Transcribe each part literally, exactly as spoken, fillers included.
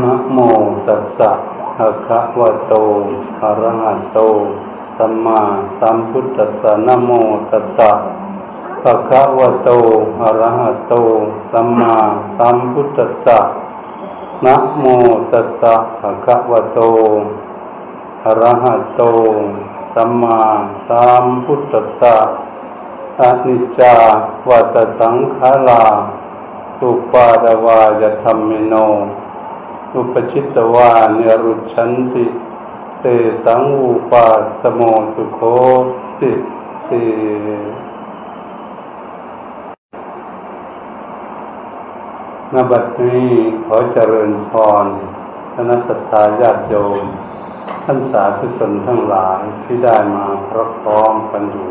นะโมตัสสะภะคะวะโตอะระหะโตสัมมาสัมพุทธัสสะนะโมตัสสะภะคะวะโตอะระหะโตสัมมาสัมพุทธัสสะนะโมตัสสะภะคะวะโตอะระหะโตสัมมาสัมพุทธัสสะอนิจจาวัฏสังขาราสุปาทวายธัมมิโนอุปจิตตวานิรุจฉันติเตสังอุปาสโมสุโคติติณ บัดนี้ขอเจริญพรคณะศรัทธาญาติโยมท่านสาธุชนทั้งหลายที่ได้มาพระพร้อมกันอยู่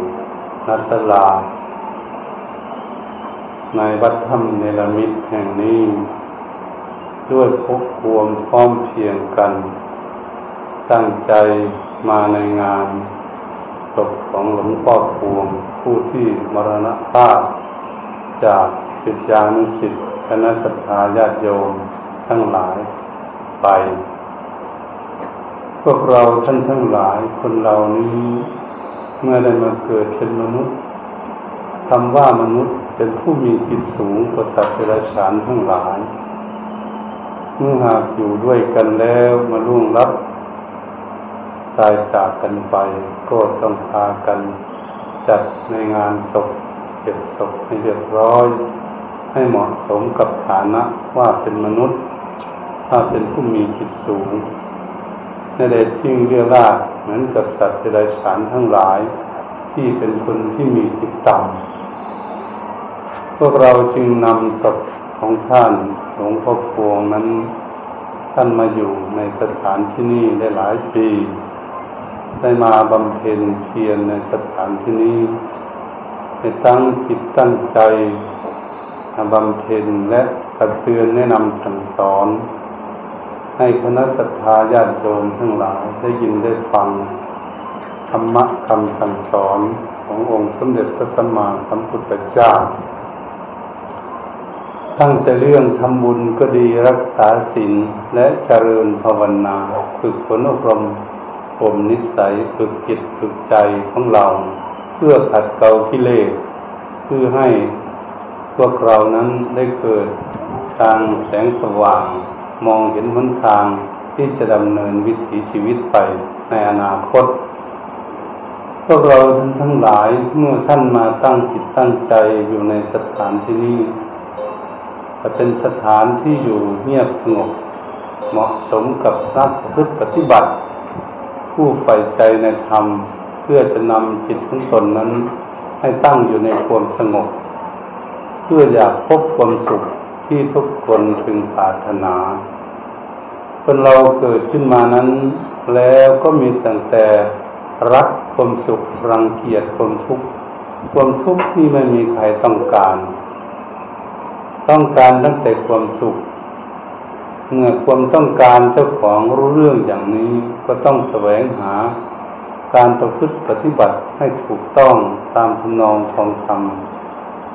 ณศาลาในวัดถ้ำเนรมิตแห่งนี้ด้วยพกควมพร้อมเพียงกันตั้งใจมาในงานศพของหลวงพ่อพวงผู้ที่มรณภาพจากศิษยานุศิษย์คณะศรัทธาญาติโยมทั้งหลายไปพวกเราท่านทั้งหลายคนเหล่านี้เมื่อได้มาเกิดเป็นมนุษย์คำว่ามนุษย์เป็นผู้มีจิตสูงกว่าสัตว์เดรัจฉานทั้งหลายเมื่อหากอยู่ด้วยกันแล้วมาล่วงลับตายจากกันไปก็ต้องพากันจัดในงานศพเก็บศพให้เรียบร้อยให้เหมาะสมกับฐานะว่าเป็นมนุษย์ถ้าเป็นผู้มีจิตสูงไม่ได้ทิ้งเรี่ยวแรงเหมือนกับสัตว์เดรัจฉานทั้งหลายที่เป็นคนที่มีจิตต่ำพวกเราจึงนำศพของท่านหลวงพ่อพวงนั้นท่านมาอยู่ในสถานที่นี้ได้หลายปีได้มาบำเพ็ญเพียรในสถานที่นี้ได้ตั้งจิตตั้งใจบำเพ็ญและตักเตือนแนะนำสั่งสอนให้คณะศรัทธาญาติโยมทั้งหลายได้ยินได้ฟังธรรมะคำสั่งสอนขององค์สมเด็จพระสัมมาสัมพุทธเจ้าตั้งแต่เรื่องทำบุญก็ดีรักษาศีลและเจริญภาวนาฝึกฝนอบรมอบนิสัยฝึกจิตฝึกใจของเราเพื่อขัดเกลากิเลสเพื่อให้พวกเรานั้นได้เกิดทางแสงสว่างมองเห็นหนทางที่จะดำเนินวิถีชีวิตไปในอนาคตพวกเราท่านทั้งหลายเมื่อท่านมาตั้งจิตตั้งใจอยู่ในสถานที่นี้จะเป็นสถานที่อยู่เงียบสงบเหมาะสมกับนักพุทธปฏิบัติผู้ใฝ่ใจในธรรมเพื่อจะนำจิตของตนนั้นให้ตั้งอยู่ในความสงบเพื่ออยากพบความสุขที่ทุกคนพึงปรารถนาคนเราเกิดขึ้นมานั้นแล้วก็มีตั้งแต่รักความสุขรังเกียจความทุกข์ความทุกข์นี่ไม่มีใครต้องการต้องการตั้งแต่ความสุขเมื่อความต้องการเจ้าของรู้เรื่องอย่างนี้ก็ต้องแสวงหาการประพฤติปฏิบัติให้ถูกต้องตามธรรมนองของธรรม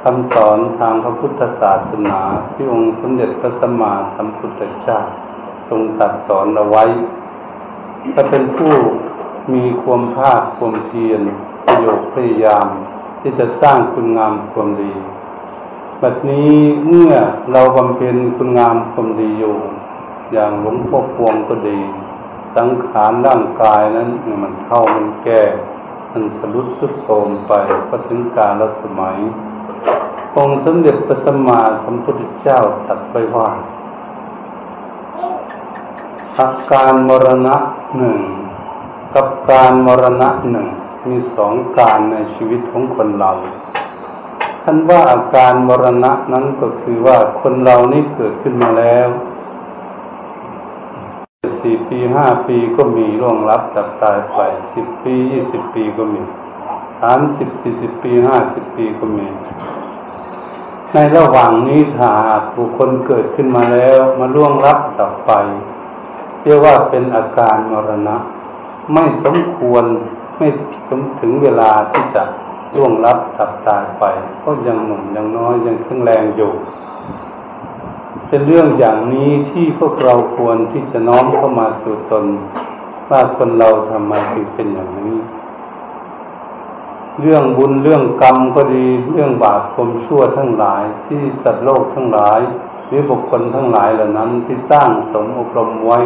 คำสอนทางพระพุทธศาสนาที่องค์สมเด็จพระสัมมาสัมพุทธเจ้าทรงตรัสสอนเอาไว้ถ้าเป็นผู้มีความภาคความเพียรประโยชน์พยายามที่จะสร้างคุณงามความดีบัดนี้เมื่อเราบำเพ็ญคุณงามความดีอยู่อย่างหลวงพ่อพวงก็ดีสังขารร่างกายนั้นมันเฒ่ามันแก่มันสรุดทรุดโทรมไปก็ถึงกาลสมัยองค์สมเด็จพระสัมมาสัมพุทธเจ้าตรัสไว้ว่าอาการมรณะหนึ่งกับการมรณะหนึ่งมีสองการในชีวิตของคนเราท่านว่าอาการมรณะนั้นก็คือว่าคนเรานี่เกิดขึ้นมาแล้วสี่ปีห้าปีก็มีร่วงลับจากตายไปสิบปียี่สิบปีก็มีสามสิบสี่สิบปีห้าสิบปีก็มีในระหว่างนี้ถ้าบุคคลเกิดขึ้นมาแล้วมาร่วงลับจากไปเรียกว่าเป็นอาการมรณะไม่สมควรไม่สมถึงเวลาที่จะร่วงลับตับตายไปก็ยังหนุ่มยังน้อยยังแข็งแรงอยู่ เป็นเรื่องอย่างนี้ที่พวกเราควรที่จะน้อมเข้ามาสู่ตนว่าคนเราทำไมถึงเป็นอย่างนี้เรื่องบุญเรื่องกรรมก็ดีเรื่องบาปกรรมชั่วทั้งหลายที่สัตว์โลกทั้งหลายหรือบุคคลทั้งหลายเหล่านั้นที่สร้างสมอบรมไว้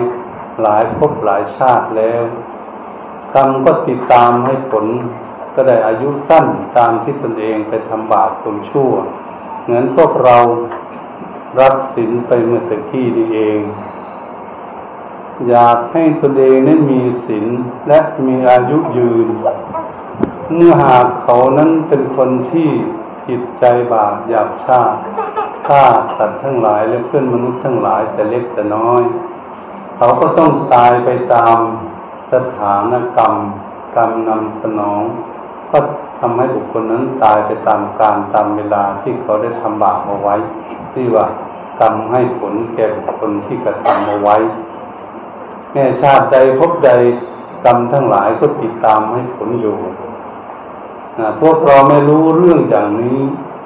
หลายภพหลายชาติแล้วกรรมก็ติดตามให้ผลก็ได้อายุสั้นตามที่ตนเองไปทำบาปกรรมชั่วงั้นพวกเรารับศีลไปเมื่อตะกี้นี่เองอยากให้ตนเองนั้นมีศีลและมีอายุยืนเมื่อหากเขานั้นเป็นคนที่จิตใจบาปหยาบช้าฆ่าสัตว์ทั้งหลายและเพื่อนมนุษย์ทั้งหลายแต่เล็กแต่น้อยเขาก็ต้องตายไปตามสถานกรรมกรรมนำสนองก็ทำให้บุคคลนั้นตายไปตามกาลตามเวลาที่เขาได้ทำบาปเอาไว้ที่ว่ากรรมให้ผลแก่บุคคลที่กระทำเอาไว้แม้ชาติใดพบใดกรรมทั้งหลายก็ติดตามให้ผลอยู่พวกเราไม่รู้เรื่องอย่างนี้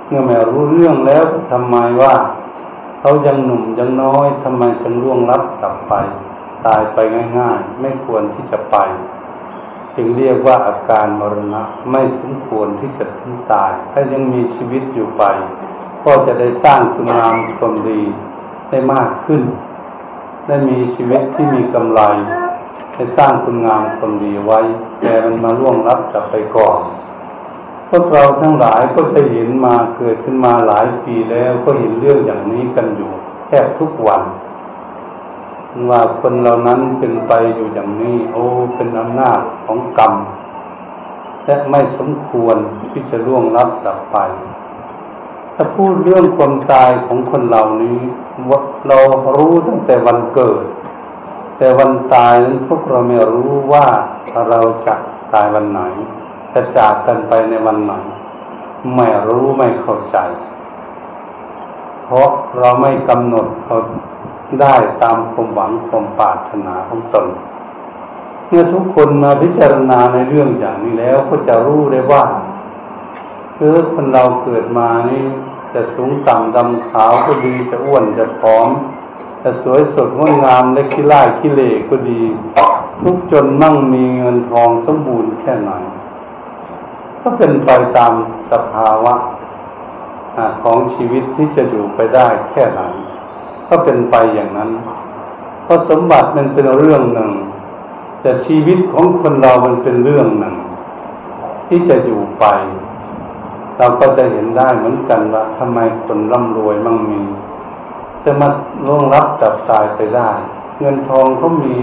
เมื่อไม่รู้เรื่องแล้วทำไมว่าเขายังหนุ่มยังน้อยทำไมจึงล่วงลับกลับไปตายไปง่ายๆไม่ควรที่จะไปจึงเรียกว่าอาการมรณะไม่สมควรที่จะถึงตายถ้ายังมีชีวิตอยู่ไปก็จะได้สร้างคุณงามความดีได้มากขึ้นได้มีชีวิตที่มีกำไรได้สร้างคุณงามความดีไว้แต่มันมาล่วงลับกลับไปก่อนพวกเราทั้งหลายก็จะเห็นมาเกิดขึ้นมาหลายปีแล้วก็เห็นเรื่องอย่างนี้กันอยู่แทบทุกวันว่าคนเหล่านั้นเป็นไปอยู่อย่างนี้โอ้เป็นอำนาจของกรรมและไม่สมควรที่จะล่วงลับดับไปถ้าพูดเรื่องความตายของคนเหล่านี้เรารู้ตั้งแต่วันเกิดแต่วันตายนั้นพวกเราไม่รู้ว่าเราจะตายวันไหนจะจากกันไปในวันไหนไม่รู้ไม่เข้าใจเพราะเราไม่กำหนดเขาได้ตามความหวังความปรารถนาของตนเมื่อทุกคนมาพิจารณาในเรื่องอย่างนี้แล้วก็จะรู้ได้ว่าเกิดคนเราเกิดมานี่จะสูงต่ำดำขาวก็ดีจะอ้วนจะผอมจะสวยสดงดงามและขี้ร่ายขี้เหร่ก็ดีทุกจนมั่งมีเงินทองสมบูรณ์แค่ไหนก็เป็นไปตามสภาวะของชีวิตที่จะอยู่ไปได้แค่ไหนก็เป็นไปอย่างนั้นเพราะสมบัติมันเป็นเรื่องหนึ่งแต่ชีวิตของคนเรามันเป็นเรื่องหนึ่งที่จะอยู่ไปเราก็จะเห็นได้เหมือนกันว่าทำไมคนร่ำรวยมั่งมีจะมาล่วงลับจับตายไปได้เงินทองเขามี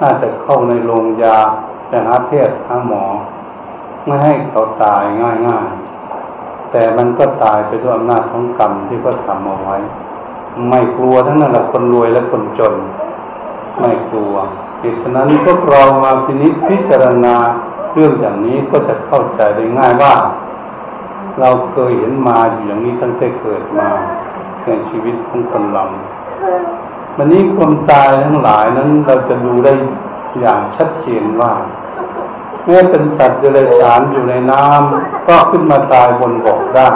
น่าจะเข้าในโรงยาไปหาแพทย์หาหมอไม่ให้เขาตายง่ายๆแต่มันก็ตายไปด้วยอำนาจของกรรมที่เขาทำเอาไว้ไม่กลัวทั้งนั้นแหละคนรวยและคนจนไม่กลัวเหตุฉะนั้นพวกเรามาพินิจพิจารณาเรื่องอย่างนี้ก็จะเข้าใจได้ง่ายว่าเราเคยเห็นมาอยู่อย่างนี้ตั้งแต่เกิดมาในชีวิตของคนเราวันนี้ความตายทั้งหลายนั้นเราจะดูได้อย่างชัดเจนว่าเมื่อเป็นสัตว์เดรัจฉานอยู่ในน้ำก็ขึ้นมาตายบนบกได้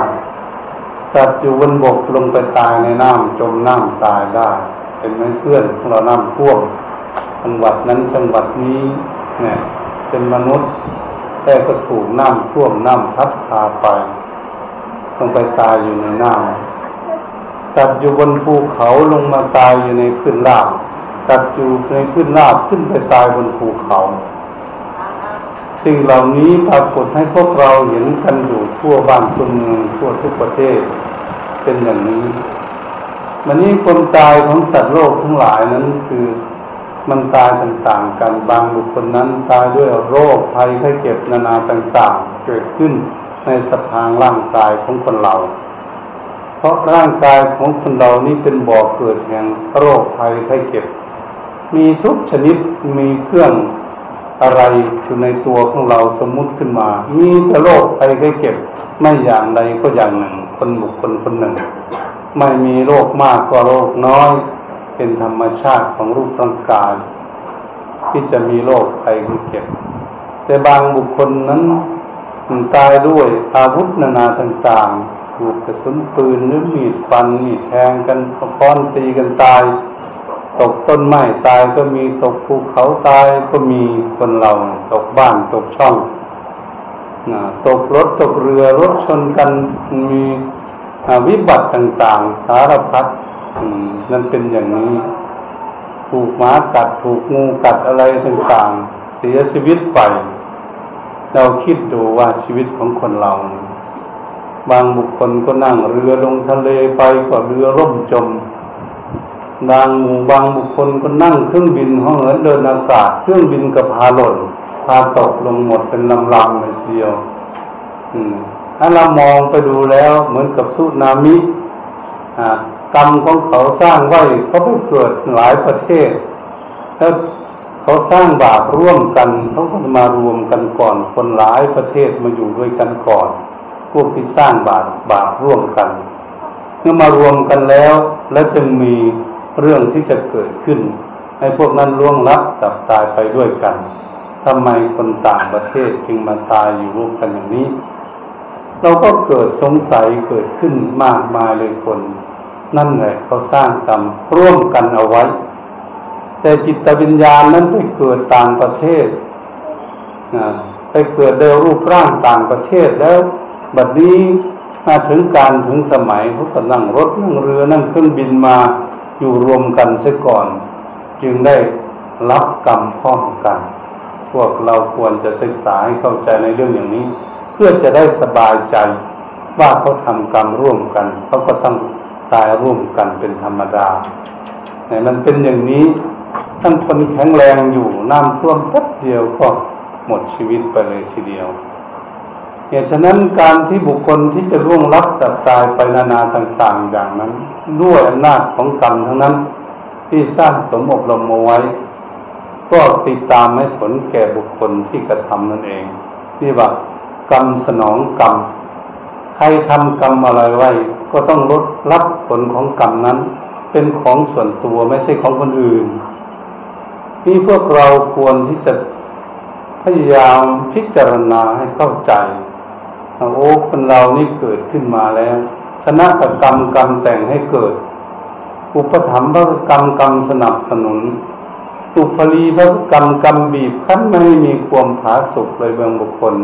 สัตว์อยู่บนบกลงไปตายในน้ำจมน้ำตายได้เป็นไหมเพื่อนของเราน้ำท่วมจังหวัดนั้นจังหวัดนี้เนี่ยเป็นมนุษย์แต่ก็ถูกน้ำท่วมน้ำพัดพาไปลงไปตายอยู่ในน้ำสัตว์อยู่บนภูเขาลงมาตายอยู่ในพื้นราบสัตว์อยู่ในพื้นราบขึ้นไปตายบนภูเขาสิ่งเหล่านี้ปรากฏให้พวกเราเห็นกันอยู่ทั่วบ้านทั่วเมืองทั่วทุกประเทศเป็นอย่างนี้วันนี้ความตายของสัตว์โลกทั้งหลายนั้นคือมันตายต่างๆกันบางบุคคลนั้นตายด้วยโรคภัยไข้เจ็บนานาต่างๆเกิดขึ้นในสภาพร่างกายของคนเราเพราะร่างกายของคนเรานี้เป็นบ่อเกิดแห่งโรคภัยไข้เจ็บมีทุกชนิดมีเครื่องอะไรอยู่ในตัวของเราสมมุติขึ้นมามีแต่โรคภัยไข้เจ็บไม่อย่างใดก็อย่างหนึ่งคนบุคคลคนหนึ่งไม่มีโรคมากก็โรคน้อยเป็นธรรมชาติของรูปร่างกายที่จะมีโรคภัยไข้เจ็บแต่บางบุคคลนั้นตายด้วยอาวุธนานาต่าง ถูกกระสุนปืนหรือมีดฟันมีดแทงกันป้อนตีกันตายตกต้นไม้ตายก็มีตกภูเขาตายก็มีคนเราตกบ้านตกช่องตกรถตกเรือรถชนกันมีวิบัติต่างๆสารพัดนั่นเป็นอย่างนี้ถูกหมากัดถูกงูกัดอะไรต่างๆเสียชีวิตไปเราคิดดูว่าชีวิตของคนเราบางบุคคลก็นั่งเรือลงทะเลไปก็เรือล่มจมบางหมู่บางบุคคลก็นั่งเครื่องบินห้องเหินเดินอากาศเครื่องบินก็พาหล่นพาตกลงหมดเป็นลำลำเลยเดียวถ้าเรามองไปดูแล้วเหมือนกับสึนามิกรรมของเขาสร้างไว้เขาไปเกิดหลายประเทศแล้วเขาสร้างบาปร่วมกันเขาก็มารวมกันก่อนคนหลายประเทศมาอยู่ด้วยกันก่อนพวกที่สร้างบาปบาปร่วมกันเมื่อมารวมกันแล้วแล้วจึงมีเรื่องที่จะเกิดขึ้นให้พวกนั้นล่วงลับตับตายไปด้วยกันทำไมคนต่างประเทศจึงมาตายอยู่ร่วมกันอย่างนี้เราก็เกิดสงสัยเกิดขึ้นมากมายเลยคนนั่นแหละเขาสร้างกรรมร่วมกันเอาไว้แต่จิตวิญญาณนั้นไปเกิดต่างประเทศไปเกิดในรูปร่างต่างประเทศแล้วบัดนี้มาถึงการถึงสมัยเขาก็นั่งรถนั่งเรือนั่งเครื่องบินมาอยู่รวมกันเสียก่อนจึงได้รับกรรมพร้อมกันพวกเราควรจะศึกษาให้เข้าใจในเรื่องอย่างนี้เพื่อจะได้สบายใจว่าเขาทำกรรมร่วมกันเขาก็ต้องตายร่วมกันเป็นธรรมดาไหนมันเป็นอย่างนี้ท่านคนแข็งแรงอยู่น้ำท่วมแป๊บเดียวก็หมดชีวิตไปเลยทีเดียวเหตุฉะนั้นการที่บุคคลที่จะร่วงลับตัดตายไปนานาต่างๆอย่างนั้นด้วยอำนาจของกรรมทั้งนั้นที่สร้างสมอบรมเอาไว้ก็ติดตามให้ผลแก่บุคคลที่กระทำนั่นเองที่ว่ากรรมสนองกรรมใครทำกรรมอะไรไว้ก็ต้องลดรับผลของกรรมนั้นเป็นของส่วนตัวไม่ใช่ของคนอื่นนี่พวกเราควรที่จะพยายามพิจารณาให้เข้าใจโอ้คนเรานี่เกิดขึ้นมาแล้วชนะกับกรรมกรรมแต่งให้เกิดอุปถัมภกกรรมกรรมสนับสนุนอุปรีภกกรรมกรรมบีบคั้นไม่ให้มีความผาสุกเลยบางบุคคล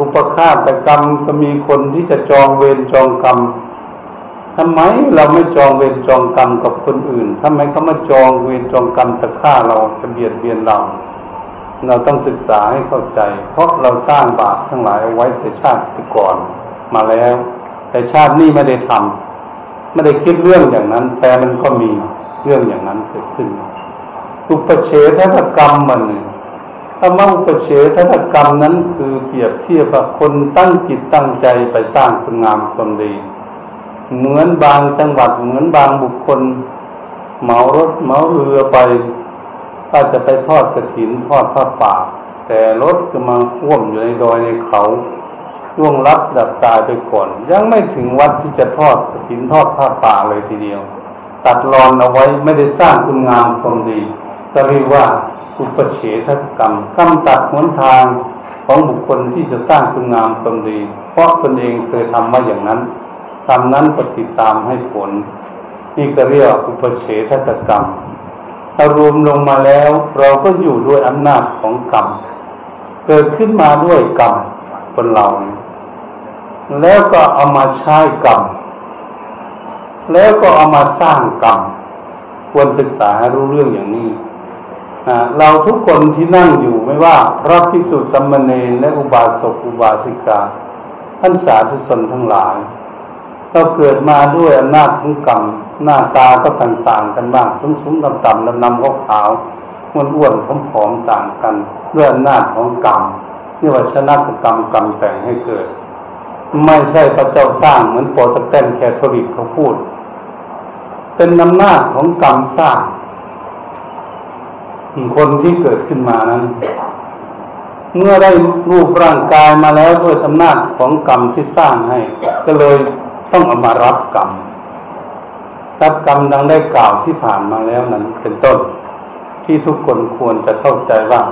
อุปฆาตกรรมก็มีคนที่จะจองเวรจองกรรมทำไมเราไม่จองเวรจองกรรมกับคนอื่นทำไมเขามาจองเวรจองกรรมจะฆ่าเราจะเบียดเบียนเราเราต้องศึกษาให้เข้าใจเพราะเราสร้างบาปทั้งหลายเอาไว้แต่ชาติก่อนมาแล้วแต่ชาตินี้ไม่ได้ทำไม่ได้คิดเรื่องอย่างนั้นแต่มันก็มีเรื่องอย่างนั้นเกิดขึ้นอุปเฉทกรรมมันถ้ามาอุปเฉทกรรมนั้นคือเปรียบเทียบกับคนตั้งจิตตั้งใจไปสร้างคุณงามความดีเหมือนบางจังหวัดเหมือนบางบุคคลเหมารถเหมาเรือไปก็จะไปทอดกฐินทอดผ้าป่าแต่รถก็มาท่วมอยู่ในดอยในเขาล่วงลับดับตายไปก่อนยังไม่ถึงวัดที่จะทอดกฐินทอดผ้าป่าเลยทีเดียวตัดรอนเอาไว้ไม่ได้สร้างคุณงามความดีก็เรียกว่าอุปเฉทกรรมกรรมตัดหนทางของบุคคลที่จะสร้างคุณงามความดีเพราะตนเองเคยทำมาอย่างนั้นกรรมนั้นก็ติดตามให้ผลนี่ก็เรียกอุปเฉทกรรมอารมณ์ลงมาแล้วเราก็อยู่ด้วยอำนาจของกรรมเกิดขึ้นมาด้วยกรรมคนเราแล้วก็เอามาใช้กรรมแล้วก็เอามาสร้างกรรมควรศึกษาให้รู้เรื่องอย่างนี้เราทุกคนที่นั่งอยู่ไม่ว่าพระภิกษุสามเณรและอุบาสกอุบาสิกาท่านสาธุชนทั้งหลายเราเกิดมาด้วยอำนาจของกรรมหน้าตาก็ต่างๆกันบ้างสูงๆต่ำๆดำๆขาวๆอ้วนๆผอมๆต่างกันด้วยอำนาจของกรรมนี่ว่าชนะกรรมกรรมแต่งให้เกิดไม่ใช่พระเจ้าสร้างเหมือนโปรเตสแตนต์แคทอลิกเขาพูดเป็นอำนาจของกรรมสร้างคนที่เกิดขึ้นมานั้นเมื่อได้รูปร่างกายมาแล้วด้วยอำนาจของกรรมที่สร้างให้ก็เลยต้องเอามารับกรรมรับกรรมดังได้กล่าวที่ผ่านมาแล้วนั้นเป็นต้นที่ทุกคนควรจะเข้าใจว่า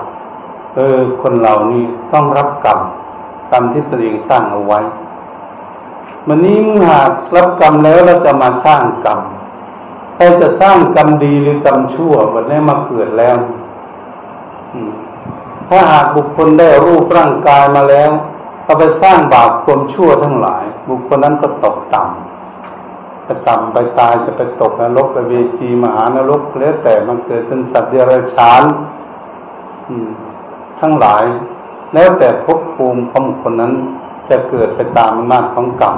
เออคนเหล่านี้ต้องรับกรรมกรรมที่ตนเองสร้างเอาไว้ มันนี้หากรับกรรมแล้วเราจะมาสร้างกรรมใครจะสร้างกรรมดีหรือกรรมชั่ววันนี้มาเกิดแล้วถ้าหากบุคคลได้รูปร่างกายมาแล้วเอาไปสร้างบาปความชั่วทั้งหลายบุคคลนั้นก็ตกต่ำจะต่ำไปตายจะไปตกนรกไปเวจีมหานรกแล้วแต่มันเกิดเป็นสัตว์เดรัจฉานทั้งหลายแล้วแต่ภพภูมิของคนนั้นจะเกิดไปตามอำนาจของกรรม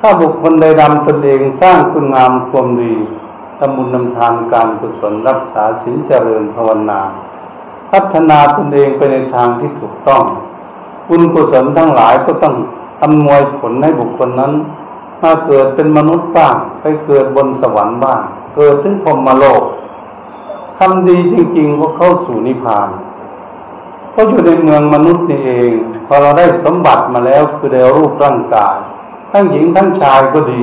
ถ้าบุคคลใดดำตนเองสร้างคุณงามความดีทำบุญนำทานการกุศลรักษาศีลเจริญภาวนาพัฒนาตนเองไปในทางที่ถูกต้องบุญกุศลทั้งหลายก็ต้องอำนวยผลให้บุคคลนั้นมาเกิดเป็นมนุษย์บ้างไปเกิดบนสวรรค์บ้างเกิดถึงพรหมโลกทำดีจริงๆก็เข้าสู่นิพพานก็อยู่ในเมืองมนุษย์นี่เองพอเราได้สมบัติมาแล้วคือได้รูปร่างกายทั้งหญิงทั้งชายก็ดี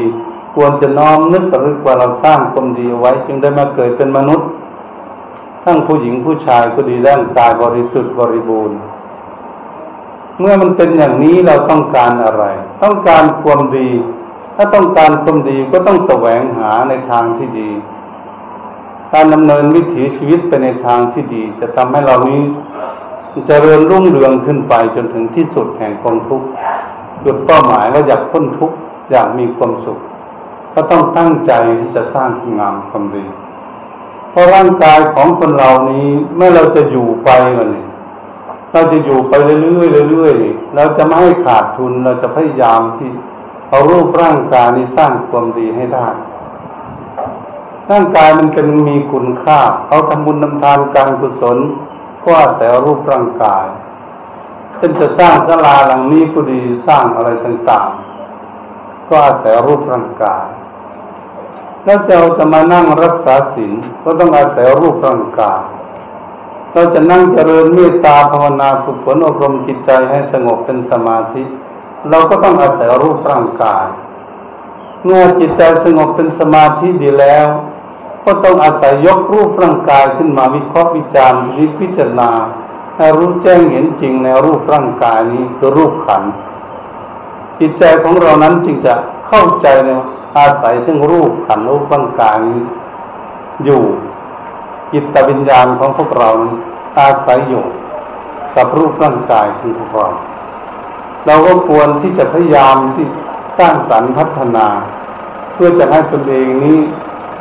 ควรจะน้อมนึกระลึกว่าเราสร้างความดีเอาไว้จึงได้มาเกิดเป็นมนุษย์ทั้งผู้หญิงผู้ชายก็ดีร่างกายบริสุทธิ์บริบูรณ์เมื่อมันเป็นอย่างนี้เราต้องการอะไรต้องการความดีถ้าต้องการความดีก็ต้องแสวงหาในทางที่ดีการดำเนินวิถีชีวิตไปในทางที่ดีจะทำให้เรานี้เจริญรุ่งเรืองขึ้นไปจนถึงที่สุดแห่งความทุกข์จุดเป้าหมายเราอยากพ้นทุกข์อยากมีความสุขก็ต้องตั้งใจที่จะสร้างคุณงามความดีเพราะร่างกายของคนเรานี้เมื่อเราจะอยู่ไปมันเราจะอยู่ไปเรื่อยๆเรื่อยๆเราจะไม่ให้ขาดทุนเราจะพยายามที่เอารูปร่างกายนี้สร้างความดีให้ได้ร่างกายมันเป็นมีคุณค่าเอาทำบุญทำทานการกุศลก็อาศัยรูปร่างกายเช่นจะสร้างศาลาหลังนี้ก็ดีสร้างอะไรต่างๆก็อาศัยรูปร่างกายแล้วจะเอาจะมานั่งรักษาศีลก็ต้องอาศัยรูปร่างกายเราจะนั่งเจริญเมตตาภาวนาฝึกฝนอบรมจิตใจให้สงบเป็นสมาธิเราก็ต้องอาศัยรูปร่างกายเมื่อจิตใจสงบเป็นสมาธิดีแล้วก็ต้องอาศัยยกรูปร่างกายขึ้นมาวิเคราะห์วิจารณ์พิจารณาให้รู้แจ้งเห็นจริงในรูปร่างกายนี้คือรูปขันธ์จิตใจของเรานั้นจึงจะเข้าใจในอาศัยซึ่งรูปขันธ์รูปร่างกายนี้อยู่จิตวิญญาณของพวกเราอาศัยอยู่กับรูปร่างกายของพวกเราเราก็ควรที่จะพยายามที่สร้างสรรค์พัฒนาเพื่อจะให้ตนเองนี้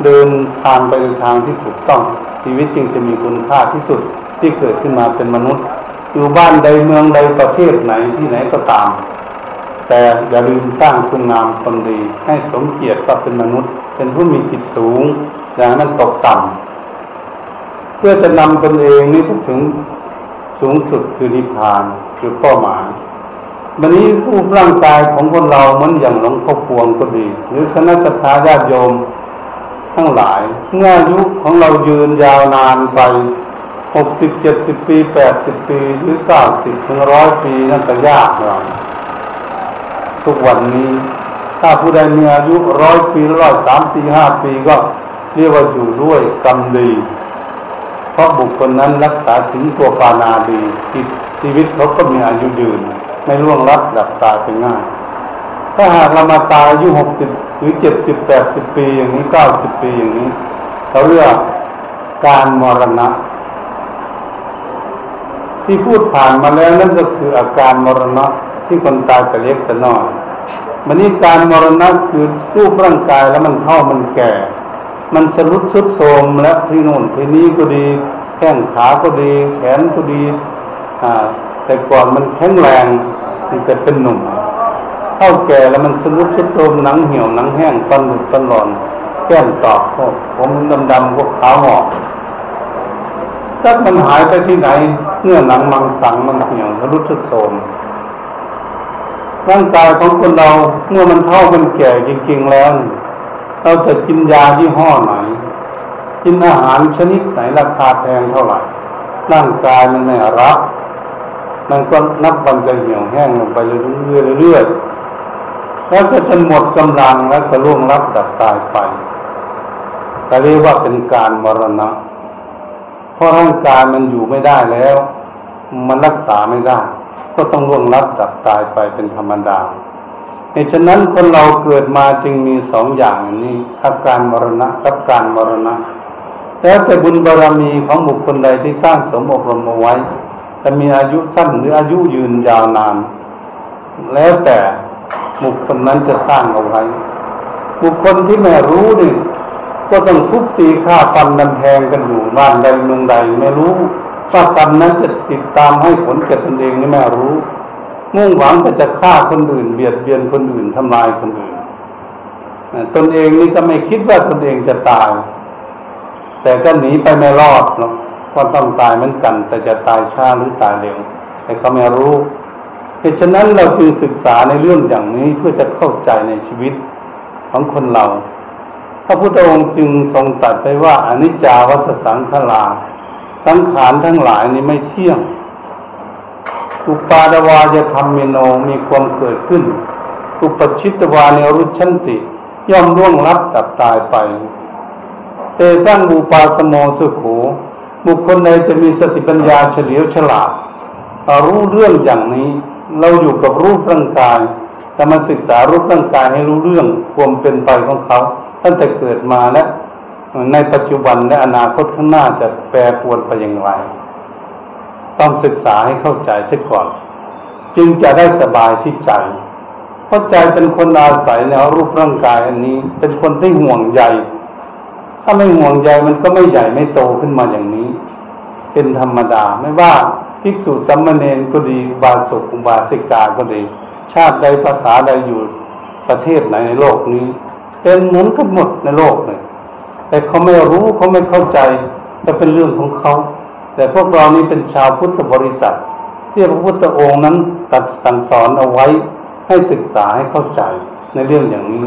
เดินทางไปในทางที่ถูกต้องชีวิตจึงจะมีคุณค่าที่สุดที่เกิดขึ้นมาเป็นมนุษย์อยู่บ้านใดเมืองใดประเทศไหนที่ไหนก็ตามแต่อย่าลืมสร้างคุณงามความดีให้สมเกียรติว่าเป็นมนุษย์เป็นผู้มีจิตสูงอย่างนั้นตกต่ำเพื่อจะนำตนเองนี้ถึงสูงสุดคือนิพพานคือเป้าหมายวันนี้รูปร่างกายของคนเราเหมือนอย่างหลวงพ่อพวงก็ดีหรือคณะสัตยาญาติโยมทั้งหลายเมื่ออายุของเรายืนยาวนานไปหกสิบเจ็ดสิบปีแปดสิบปีหรือเก้าสิบถึงร้อยปีนั่นก็ยากแล้วทุกวันนี้ถ้าผู้ใดมีอายุร้อยปีร้อยสามปีห้าปีก็เรียกว่าอยู่ด้วยกรรมดีเพราะบุคคลนั้นรักษาศีลตัวปานาดีจิตชีวิตเขาก็มีอายุยืนไม่ล่วงลับดับตายไปง่ายถ้าหากเรามาตายอายุหกสิบหรือเจ็ดสิบแปดสิบปีอย่างนี้เก้าสิบปีอย่างนี้เขาเรียกการมรณะที่พูดผ่านมาแล้วนั่นก็คืออาการมรณะที่คนตายแต่เล็กแต่น้อยมันนี่การมรณะคือรูปร่างกายแล้วมันเฒ่ามันแก่มันชรุดทรุดโทรมและที่โน่นที่นี้ก็ดีแข้งขาก็ดีแขนก็ดีอ่าแต่ก่อนมันแข็งแรงมันจะเป็นหนุ่มเฒ่าแก่แล้วมันชรุดทรุดโทรมหนังเหี่ยวหนังแห้งฟันหลุดฟันหลอนแก้มตอกพวกผมดำๆพวกขาวหมอกถ้ามันหายไปที่ไหนเนื้อหนังมังสังมันเหี่ยวชรุดทรุดโทรมร่างกายของคนเราเมื่อมันเฒ่ามันแก่จริงๆแล้วเราจะกินยายี่ห้อไหนกินอาหารชนิดไหนราคาแพงเท่าไหร่ร่างกายมันไม่รับมันก็นับวันจะเหี่ยวแห้งลงไปเรื่อยๆเรื่อยๆแล้วก็จนหมดกำลังแล้วก็ล่วงลับดับตายไปแต่เรียกว่าเป็นการมรณะเพราะร่างกายมันอยู่ไม่ได้แล้วมันรักษาไม่ได้ก็ต้องล่วงลับดับตายไปเป็นธรรมดา เหตุฉะนั้นคนเราเกิดมาจึงมีสองอย่างนี้ครับการมรณะครับการมรณะแล้วแต่บุญบารมีของบุคคลใดที่สร้างสมอบรมเอาไว้จะมีอายุสั้นหรืออายุยืนยาวนานแล้วแต่บุคคลนั้นจะสร้างเอาไว้บุคคลที่ไม่รู้นี่ก็ต้องทุบตีฆ่าฟันดันแทงกันอยู่บ้านใดเมืองใดไม่รู้ว่ากรรมนั้นจะติดตามให้ผลแก่ตนเองนี่ไม่รู้มุ่งหวังแต่จะฆ่าคนอื่นเบียดเบียนคนอื่นทำลายคนอื่นตนเองนี่ก็ไม่คิดว่าตนเองจะตายแต่ก็หนีไปไม่รอดเนาะก็ต้องตายเหมือนกันแต่จะตายช้าหรือตายเร็วแต่ก็ไม่รู้เพราะฉะนั้นเราจึงศึกษาในเรื่องอย่างนี้เพื่อจะเข้าใจในชีวิตของคนเราพระพุทธองค์จึงทรงตรัสไปว่าอนิจจาวัฏสังขารสังขารทั้งหลายนี้ไม่เที่ยงอุปาทวายธรรมเมโนมีความเกิดขึ้นอุปชิตวาเนรุชันติย่อมร่วงลับดับตายไปเตสร้างบูปาสโมสุโขบุคคลใดจะมีสติปัญญาเฉลียวฉลาดรู้เรื่องอย่างนี้เราอยู่กับรูปร่างกายแต่มาศึกษารูปร่างกายให้รู้เรื่องความเป็นไปของเขาตั้งแต่เกิดมาและในปัจจุบันและอนาคตข้างหน้าจะแปรปรวนไปอย่างไรต้องศึกษาให้เข้าใจเสียก่อนจึงจะได้สบายที่ใจเพราะใจเป็นคนอาศัยในรูปร่างกายอันนี้เป็นคนที่ห่วงใยถ้าไม่ห่วงใยมันก็ไม่ใหญ่ไม่โตขึ้นมาอย่างนี้เป็นธรรมดาไม่ว่าภิกษุสามเณรก็ดีบาศกอุบาสิกาก็ดีชาติใดภาษาใดอยู่ประเทศไหนในโลกนี้เป็นเหมือนกันหมดในโลกเลยแต่เขาไม่รู้เขาไม่เข้าใจแต่เป็นเรื่องของเขาแต่พวกเรานี้เป็นชาวพุทธบริษัทที่พระพุทธองค์นั้นตรัสสั่งสอนเอาไว้ให้ศึกษาให้เข้าใจในเรื่องอย่างนี้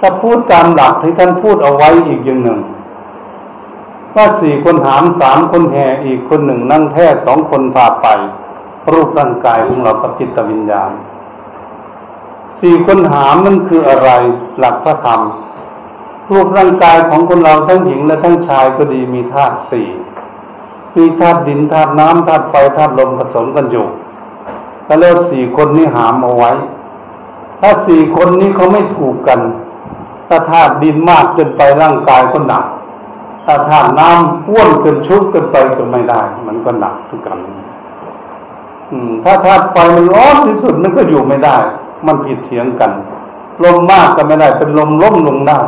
ถ้าพูดตามหลักที่ท่านพูดเอาไว้อีกอย่างหนึ่งว่าสี่คนหามสามคนแห่อีกคนหนึ่งนั่งแท่สองคนพาไปรูปร่างกายของเรากับจิตวิญญาณสี่คนหามมันคืออะไรหลักพระธรรมรูปร่างกายของคนเราทั้งหญิงและทั้งชายก็ดีมีธาตุสี่มีธาตุดินธาตุน้ำธาตุไฟธาตุลมผสมกันอยู่แล้วเลือกสี่คนนี้หามเอาไว้ถ้าสี่คนนี้เขาไม่ถูกกันถ้าธาตุดินมากเกินไปร่างกายก็หนักถ้าธาตุน้ำอ้วนเกินชุบเกินไปก็ไม่ได้มันก็หนักทุกกันอืมถ้าธาตุไฟมันร้อนที่สุดมันก็อยู่ไม่ได้มันผิดเถียงกันลมมากก็ไม่ได้เป็นลมล้มลงได้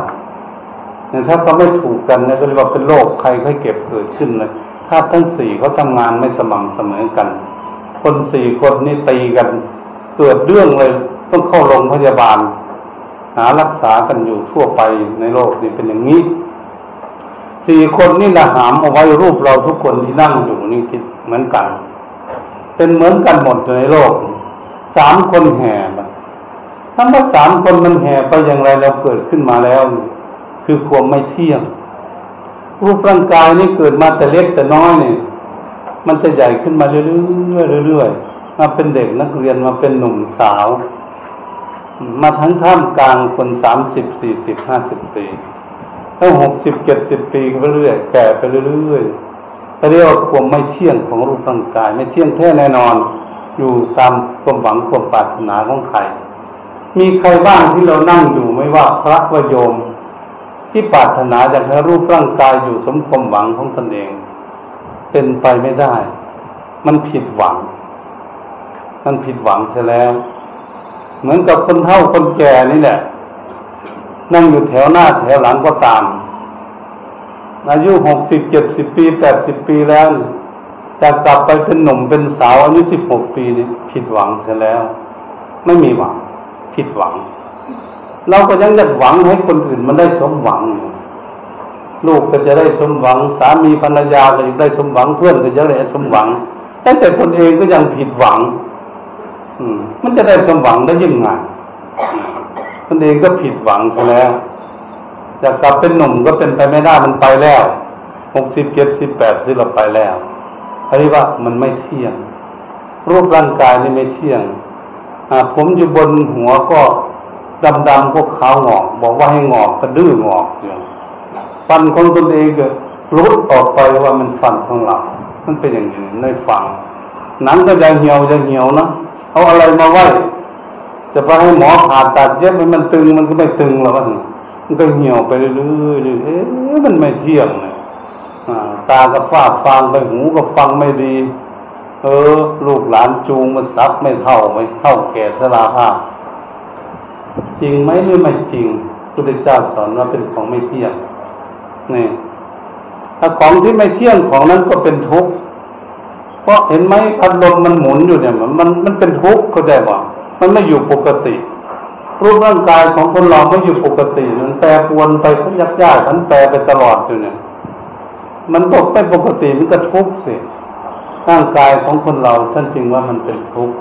ถ้าเขาไม่ถูกกันเนี่ยก็เรียกว่าเป็นโรคใครค่อยเก็บเกิดขึ้นเลยธาตุทั้งสี่เขาทำงานไม่สม่ำเสมอกันคนสี่คนนี่ตีกันเกิดเรื่องเลยต้องเข้าโรงพยาบาลหารักษากันอยู่ทั่วไปในโลกนี่เป็นอย่างนี้สี่คนนี่ละหามเอาไว้รูปเราทุกคนที่นั่งอยู่นี่คิดเหมือนกันเป็นเหมือนกันหมดในโลกสามคนแห่มาทั้งว่าสามคนมันแห่ไปอย่างไรเราเกิดขึ้นมาแล้วคือความไม่เที่ยงรูปร่างกายนี่เกิดมาแต่เล็กแต่น้อยนี่มันจะใหญ่ขึ้นมาเรื่อยๆเรื่อยๆมาเป็นเด็กนักเรียนมาเป็นหนุ่มสาวมาทั้งท่ามกลางคนสามสิบสี่สิบห้าสิบปีแล้วหกสิบเจ็ดสิบปีไปเรื่อยแก่ไปเรื่อยๆแต่เรียกว่าความไม่เที่ยงของรูปร่างกายไม่เที่ยงแท้แน่นอนอยู่ตามความหวังความปรารถนาของใครมีใครบ้างที่เรานั่งอยู่ไม่ว่าพระว่าโยมที่ปรารถนาจะให้รูปร่างกายอยู่สมความหวังของตนเองเป็นไปไม่ได้มันผิดหวังมันผิดหวังเสียแล้วเหมือนกับคนเฒ่าคนแก่นี่แหละนั่งอยู่แถวหน้าแถวหลังก็ตามอายุหกสิบเจ็ดสิบปีแปดสิบปีแล้วจะกลับไปเป็นหนุ่มเป็นสาวอายุสิบหกปีนี่ผิดหวังเสียแล้วไม่มีหวังผิดหวังเราก็ยังจะหวังให้คนอื่นมันได้สมหวังลูกก็จะได้สมหวังสามีภรรยาก็จะได้สมหวังเพื่อนก็จะได้สมหวังแต่ตนเองก็ยังผิดหวังอืมมันจะได้สมหวังได้ยังไงตนเองก็ผิดหวังซะแล้วจะกลับเป็นหนุ่มก็เป็นไปไม่ได้มันไปแล้วหกสิบเจ็ดสิบแปดสิบเราไปแล้วอันนี้ว่ามันไม่เที่ยงรูปร่างกายนี่ไม่เที่ยงอ่าผมอยู่บนหัวก็ดำๆพวกขาวงอกบอกว่าให้งอกกระดื้องอกอยู่ฟันของตนเองก็รุดออกไปว่ามันฟันของเรามันเป็นอย่างนี้ในฝังหนังก็จะเหี่ยวจะเหี่ยวนะเอาอะไรมาไว้ จะไปให้หมอผ่าตัดเย็บมันตึงมันก็ไม่ตึงแล้วมันมันก็เหี่ยวไปเรื่อยๆเอ๊ะมันไม่เที่ยงนะตาก็ฟาดฟางไปหูก็ฟังไม่ดีเออลูกหลานจูงมันซักไม่เท่าไม่เท่าแก่สลาภาพจริงไหมหรือไม่จริงพุทธเจ้าสอนว่าเป็นของไม่เที่ยงนี่ถ้าของที่ไม่เที่ยงของนั้นก็เป็นทุกข์เพราะเห็นไหมอารมณ์มันหมุนอยู่เนี่ยมันมันเป็นทุกข์ก็ได้ว่ามันไม่อยู่ปกติรูปร่างกายของคนเราไม่อยู่ปกติมันแปรปรวนไปขยักย่ายมันแปรไปตลอดอยู่เนี่ยมันตกไปปกติมันก็ทุกข์สิร่างกายของคนเราท่านจึงว่ามันเป็นทุกข์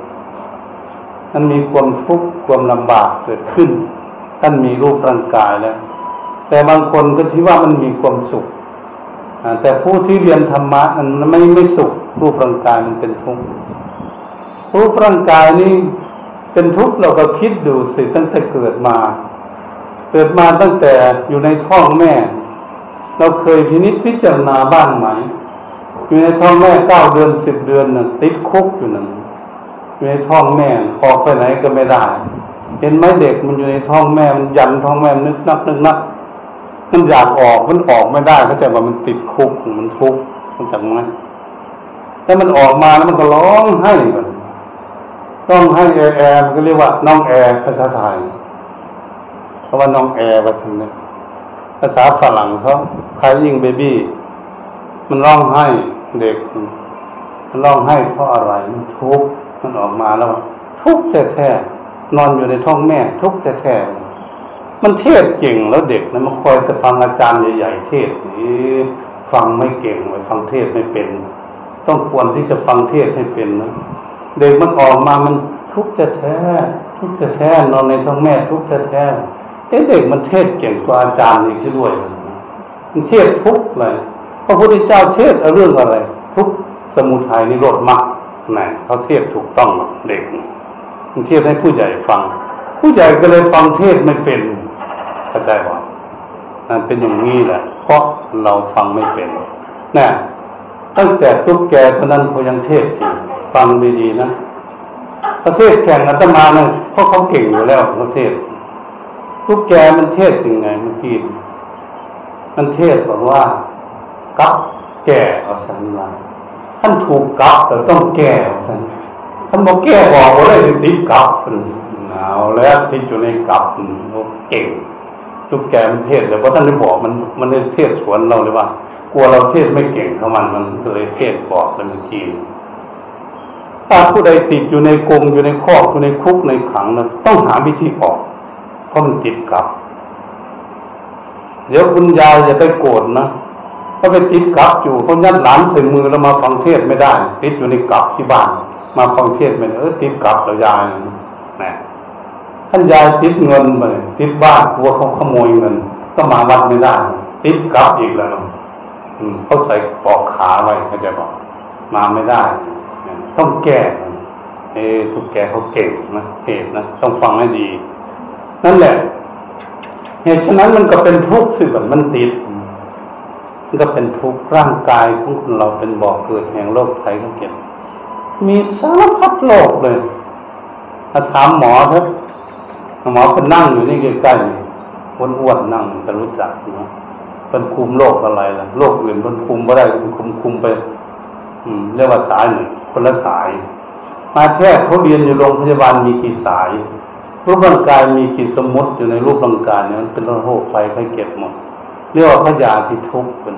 มันมีความทุกข์ความลำบากเกิดขึ้นท่านมีรูปร่างกายแล้วแต่บางคนก็คิดว่ามันมีความสุขแต่ผู้ที่เรียนธรรมะมันไม่ไม่สุขรูปร่างกายมันเป็นทุกข์รูปร่างกายนี่เป็นทุกข์เราก็คิดดูสิตั้งแต่เกิดมาเกิดมาตั้งแต่อยู่ในท้องแม่เราเคยพินิจพิจารณาบ้างไหมอยู่ในท้องแม่เก้าเดือนสิบเดือนน่ะติดคุกอยู่นั่นอยู่ในท้องแม่ออกไปไหนก็ไม่ได้เห็นไหมเด็กมันอยู่ในท้องแม่มันยันท้องแม่นึกนักนึกนักมันอยากออกมันออกไม่ได้เข้าใจว่ามันติดคุกมันทุกข์มันจังไหมถ้ามันออกมาแล้วมันก็ร้องไห้มันต้องให้แอร์แอร์มันก็เรียกว่าน้องแอร์ภาษาไทยเพราะว่าน้องแอร์แบบนี้ภาษาฝรั่งเขาใครยิ่งเบบี้มันร้องไห้เด็กมันร้องไห้เพราะอะไรมันทุกข์มันออกมาแล้วทุกข์แท้ๆนอนอยู่ในท้องแม่ทุกข์แท้ๆมันเทศเก่งแล้วเด็กนะมันคอยจะฟังอาจารย์ใหญ่ๆเทศนี่ฟังไม่เก่งเลยฟังเทศไม่เป็นต้องควรที่จะฟังเทศให้เป็นนะเด็กมันออกมามันทุกข์แท้ๆทุกข์แท้ๆนอนในท้องแม่ทุกข์แท้ๆเด็กมันเทศเก่งกว่าอาจารย์อีกที่ด้วยมันเทศทุกข์เลยพระพุทธเจ้าเทศเรื่องอะไรทุกข์สมุทัยนิโรธมรรคนั่นเขาเทศถูกต้องเด็กมันเทศให้ผู้ใหญ่ฟังผู้ใหญ่ก็เลยฟังเทศไม่เป็นเข้าใจป่ะนั่นเป็นอย่างนี้แหละเพราะเราฟังไม่เป็นน่ะตั้งแต่ตุ๊กแกคนนั้นเขายังเทศจริงฟังดีๆนะประเทศแข่งอาตมาเนี่ยเพราะเขาเก่งอยู่แล้วประเทศทุกแกมันเทศยังไงเมื่อกี้มันเทศบอกว่ากั๊กแก่เอาสันมาท่านถูกกั๊กแต่ต้องแก่เอาสันท่านบอกแก่บอกว่าได้ติดกั๊กเอาแล้วติดอยู่ในกั๊กเก่งทุกแกมันเทศแต่ว่าท่านได้บอกมันมันได้เทศสวนเราเลยว่ากลัวเราเทศไม่เก่งเขามันมันก็เลยเทศบอกเมื่อกี้ถ้าผู้ใดติดอยู่ในกรงอยู่ในคอกอยู่ในคุกในขังนั้นต้องหาวิธีออกเพราะมันติดกับเดี๋ยวคุณยายจะไปโกรธนะถ้าไปติดกับอยู่เขายัดหลานใส่มือแล้วมาฟังเทศไม่ได้ติดอยู่ในกับที่บ้านมาฟังเทศไม่ได้เออติดกับเรายายนะท่านยายติดเงินไปติดบ้านกลัวเขาขโมยเงินก็มาวัดไม่ได้ติดกับอีกแล้วเขาใส่ปอกขาไว้เขาจะบอกมาไม่ได้ต้องแก้เออทุกแกเขาเก่งนะเหตุนะต้องฟังให้ดีนั่นแหละเหตุฉะนั้นมันก็เป็นทุกข์สิแบบมันติดมันก็เป็นทุกข์ร่างกายของคนเราเป็นบ่อเกิดแห่งโรคภัยไข้เจ็บมีสารพัดโรคเลยถ้าถามหมอเถอะหมอเป็นนั่งอยู่นี่ใกล้ๆคนอ้วนนั่งจะรู้จักนะเป็นคุมโรคอะไรล่ะโรคอื่นมันคุมไม่ได้มันคุมคุมไปเรียกว่าสายหนึ่งคนละสายมาแพทย์เขาเรียนอยู่โรงพยาบาลมีกี่สายรูปร่างกายมีกิจสมมติอยู่ในรูปร่างกายเนี่ยมันเป็นโรคภัยไข้เจ็บหมดเรียกว่าพยาธิทุกข์เป็น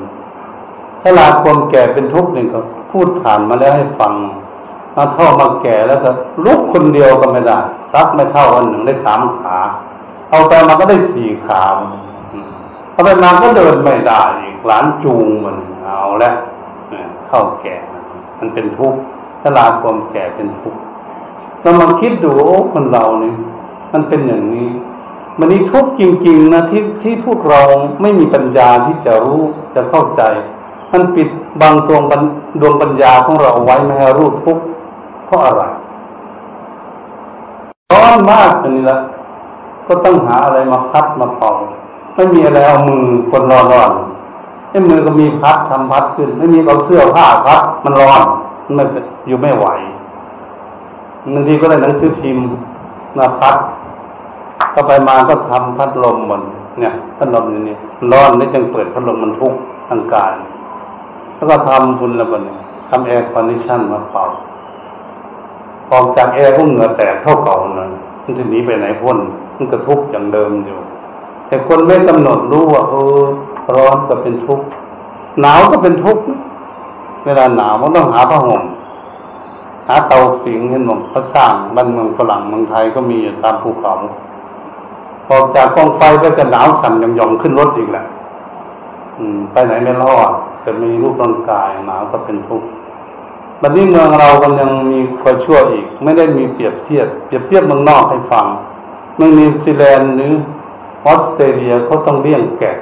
ถ้าลาความแก่เป็นทุกข์หนึ่งก็พูดผ่านมาแล้วให้ฟังมาเท่ามาแก่แล้วก็ลุกคนเดียวก็ไม่ได้ซักไม่เท่าวันหนึ่งได้สามขาเอาไปมาก็ได้สี่ขาเอาไปมาก็เดินไม่ได้อีกหลานจูงมันเอาละเข้าแก่มันเป็นทุกข์ถ้าลาความแก่เป็นทุกข์เรามาคิดดูโอ้คนเราเนี่ยมันเป็นอย่างนี้มันนี่ทุกข์จริงๆนะที่ที่พวกเราไม่มีปัญญาที่จะรู้จะเข้าใจมันปิดบังดวงดวงปัญญาของเราไว้ไม่ให้รู้ทุกข์เพราะอะไรร้อนมากอันนี้ละก็ต้องหาอะไรมาพัดมาเป่าไม่มีอะไรเอามือคนร้อนๆไอ้มือก็มีพัดทำพัดขึ้นไม่มีเอาเสื้อผ้าพัดมันร้อนมันอยู่ไม่ไหวบางทีก็ได้หนังสือพิมพ์ หน้าพัดก็ไปมาก็ทำพัดลมมันเนี่ยพัดลมอยู่นี่ร้อนนี่จึงเปิดพัดลมมันทุกทางกายแล้วก็ทำบุญละมันทำแอร์คอนดิชั่นมาเป่าออกจากแอร์ก็เหงื่อแตกเท่าเก่านั่นมันจะหนีไปไหนพ้นมันก็ทุกข์อย่างเดิมอยู่แต่คนไม่กำหนดรู้ว่าเออร้อนก็เป็นทุกข์หนาวก็เป็นทุกข์เวลาหนาวมันต้องหาผ้าห่มหาเตาผิงเห็นหมดเขาสร้างบ้านเมืองฝรั่งเมืองไทยก็มีตามภูเขาออกจากกองไฟก็จะหนาวสั่นหย่อมๆขึ้นรถอีกแหละอืมไปไหนไม่รอดจะมีรูปร่างกายหนาวก็เป็นทุกข์บัดนี้เมืองเรามันยังมีความชั่วอีกไม่ได้มีเปรียบเทียบเปรียบเทียบเมืองนอกให้ฟังเมืองนิวซีแลนด์หรือออสเตรเลียเขาต้องเลี้ยงแกะ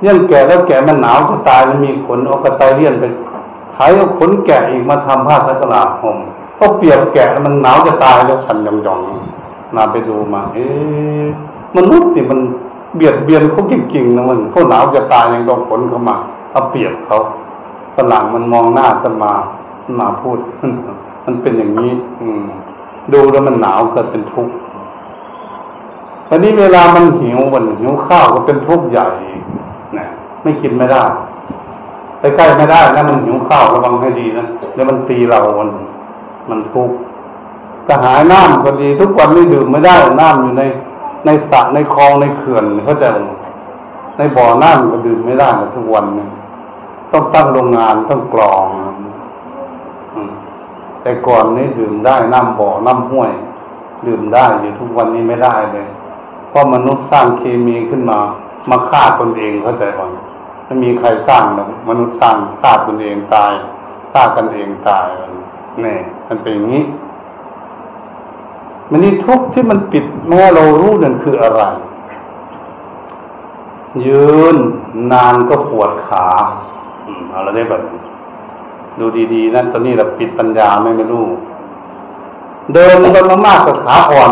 เลี้ยงแกะแล้วแกะมันหนาวจะตายมันมีขนออกกระต่ายเลี้ยงไปไถเอาขนแกะอีกมาทำผ้าสักหลาบห่มก็เปรียบแกะมันหนาวจะตายแล้วสั่นยองๆมาไปดูมาเอ๊ะมนุษย์นี่มันเบียดเบียนเขาจริงๆนะมันเขาหนาวจะตายยังต้องขนเข้ามาเอาเปรียบเขาฝรั่งมันมองหน้ากันมามาพูดมันเป็นอย่างนี้อืมดูแล้วมันหนาวเกิดเป็นทุกข์ตอนนี้เวลามันหิวมันหิวข้าวก็เป็นทุกข์ใหญ่นะไม่กินไม่ได้ใกล้ๆไม่ได้นะมันหิวข้าวระวังให้ดีนะแล้วมันตีเรามันมันทุกข์กระหายน้ำก็ดีทุกวันไม่ดื่มไม่ได้น้ำอยู่ในในสระในคลองในเขื่อนเขาจะในบ่อน้ำก็ดื่มไม่ได้นะทุกวันเนี่ยต้องตั้งโรงงานต้องกรองแต่ก่อนนี้ดื่มได้น้ำบ่อน้ำห้วยดื่มได้อยู่ทุกวันนี้ไม่ได้เลยเพราะมนุษย์สร้างเคมีขึ้นมามาฆ่าตนเองเข้าใจไหมไม่มีใครสร้างหรอกมนุษย์สร้างฆ่าตนเองตายฆ่ากันเองตายเนี่ยมันเป็นอย่างนี้มันนี่ทุกข์ที่มันปิดแม้เรารู้นั่นคืออะไรยืนนานก็ปวดขาเอาเราได้แบบดูดีๆนั่นตอนนี้เราปิดปัญญาไม่รู้เดินก็มากๆก็ขาอ่อน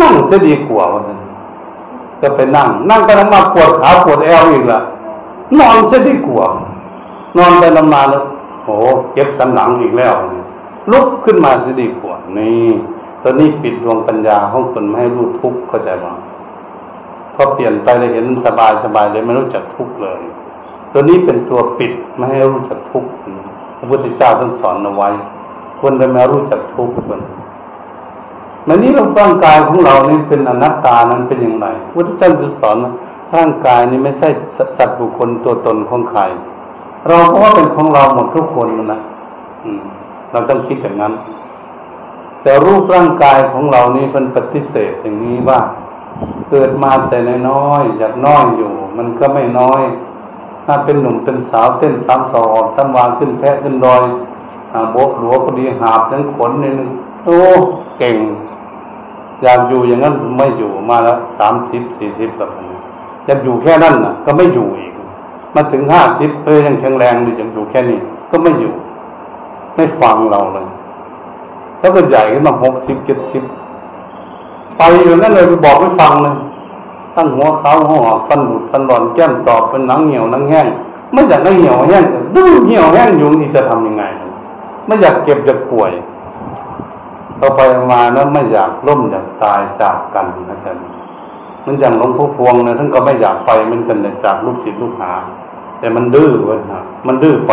นั่งจะดีกว่าจะไปนั่งนั่งก็มาปวดขาปวดแอวอีกละนอนจะดีกว่านอนไปนอนมาแล้วโอ้เก็บสันหลังอีกแล้วลุกขึ้นมาจะดีกว่านี่ตอนนี้ปิดดวงปัญญาของคนไม่ให้รู้ทุกข์เข้าใจมั้ยพอเปลี่ยนไปเลยเห็นสบายๆเลยไม่รู้จักทุกข์เลยตัวนี้เป็นตัวปิดไม่ให้รู้จักทุกข์พระพุทธเจ้าท่านสอนเอาไว้คนจะไม่รู้จักทุกข์คนวันนี้ร่างกายของเรานี่เป็นอนัตตานั้นเป็นอย่างไรพุทธเจ้าจะสอนร่างกายนี้ไม่ใช่สัตว์บุคคลตัวตนของใครเราเพราะว่าเป็นของเราหมดทุกคนนะเราต้องคิดอย่างนั้นแต่รูปร่างกายของเรานี้มันปฏิเสธอย่างนี้ว่าเกิดมาแต่น้อยๆอยากน้อยอยู่มันก็ไม่น้อยถ้าเป็นหนุ่มเป็นสาวเต้นสามสองตั้งวางขึ้นแพะขึ้นดอยโบกหลัวพอดีหาบทั้งขนนี่โอ้เก่งอยากอยู่อย่างนั้นไม่อยู่มาแล้วสามสิบสี่สิบแบบนี้อยากอยู่แค่นั้นนะก็ไม่อยู่อีกมาถึงห้าสิบเอ้ยยังแข็งแรงเลยยังอยู่แค่นี้ก็ไม่อยู่ไม่ฟังเราเลยแล้วก็ใหญ่ขึ้นมาหกสิบเจ็ดสิบไปอยู่นั่นเลยบอกไม่ฟังเลยตั้งหัวเขาหัวฟันหลุดฟันหลอนแก้มตอบเป็นหนังเหนียวหนังแห้งไม่อยากได้เหี่ยวแห้งดื้อเหี่ยวแห้งอยู่นี่จะทำยังไงไม่อยากเก็บอยากป่วยเราไปมาแล้วไม่อยากล้มอยากตายจากกันนะท่านมันอย่างหลวงพ่อพวงนะท่านก็ไม่อยากไปเหมือนกันจากลูกศิษย์ลูกหาแต่มันดื้อเว้ยนะมันดื้อไป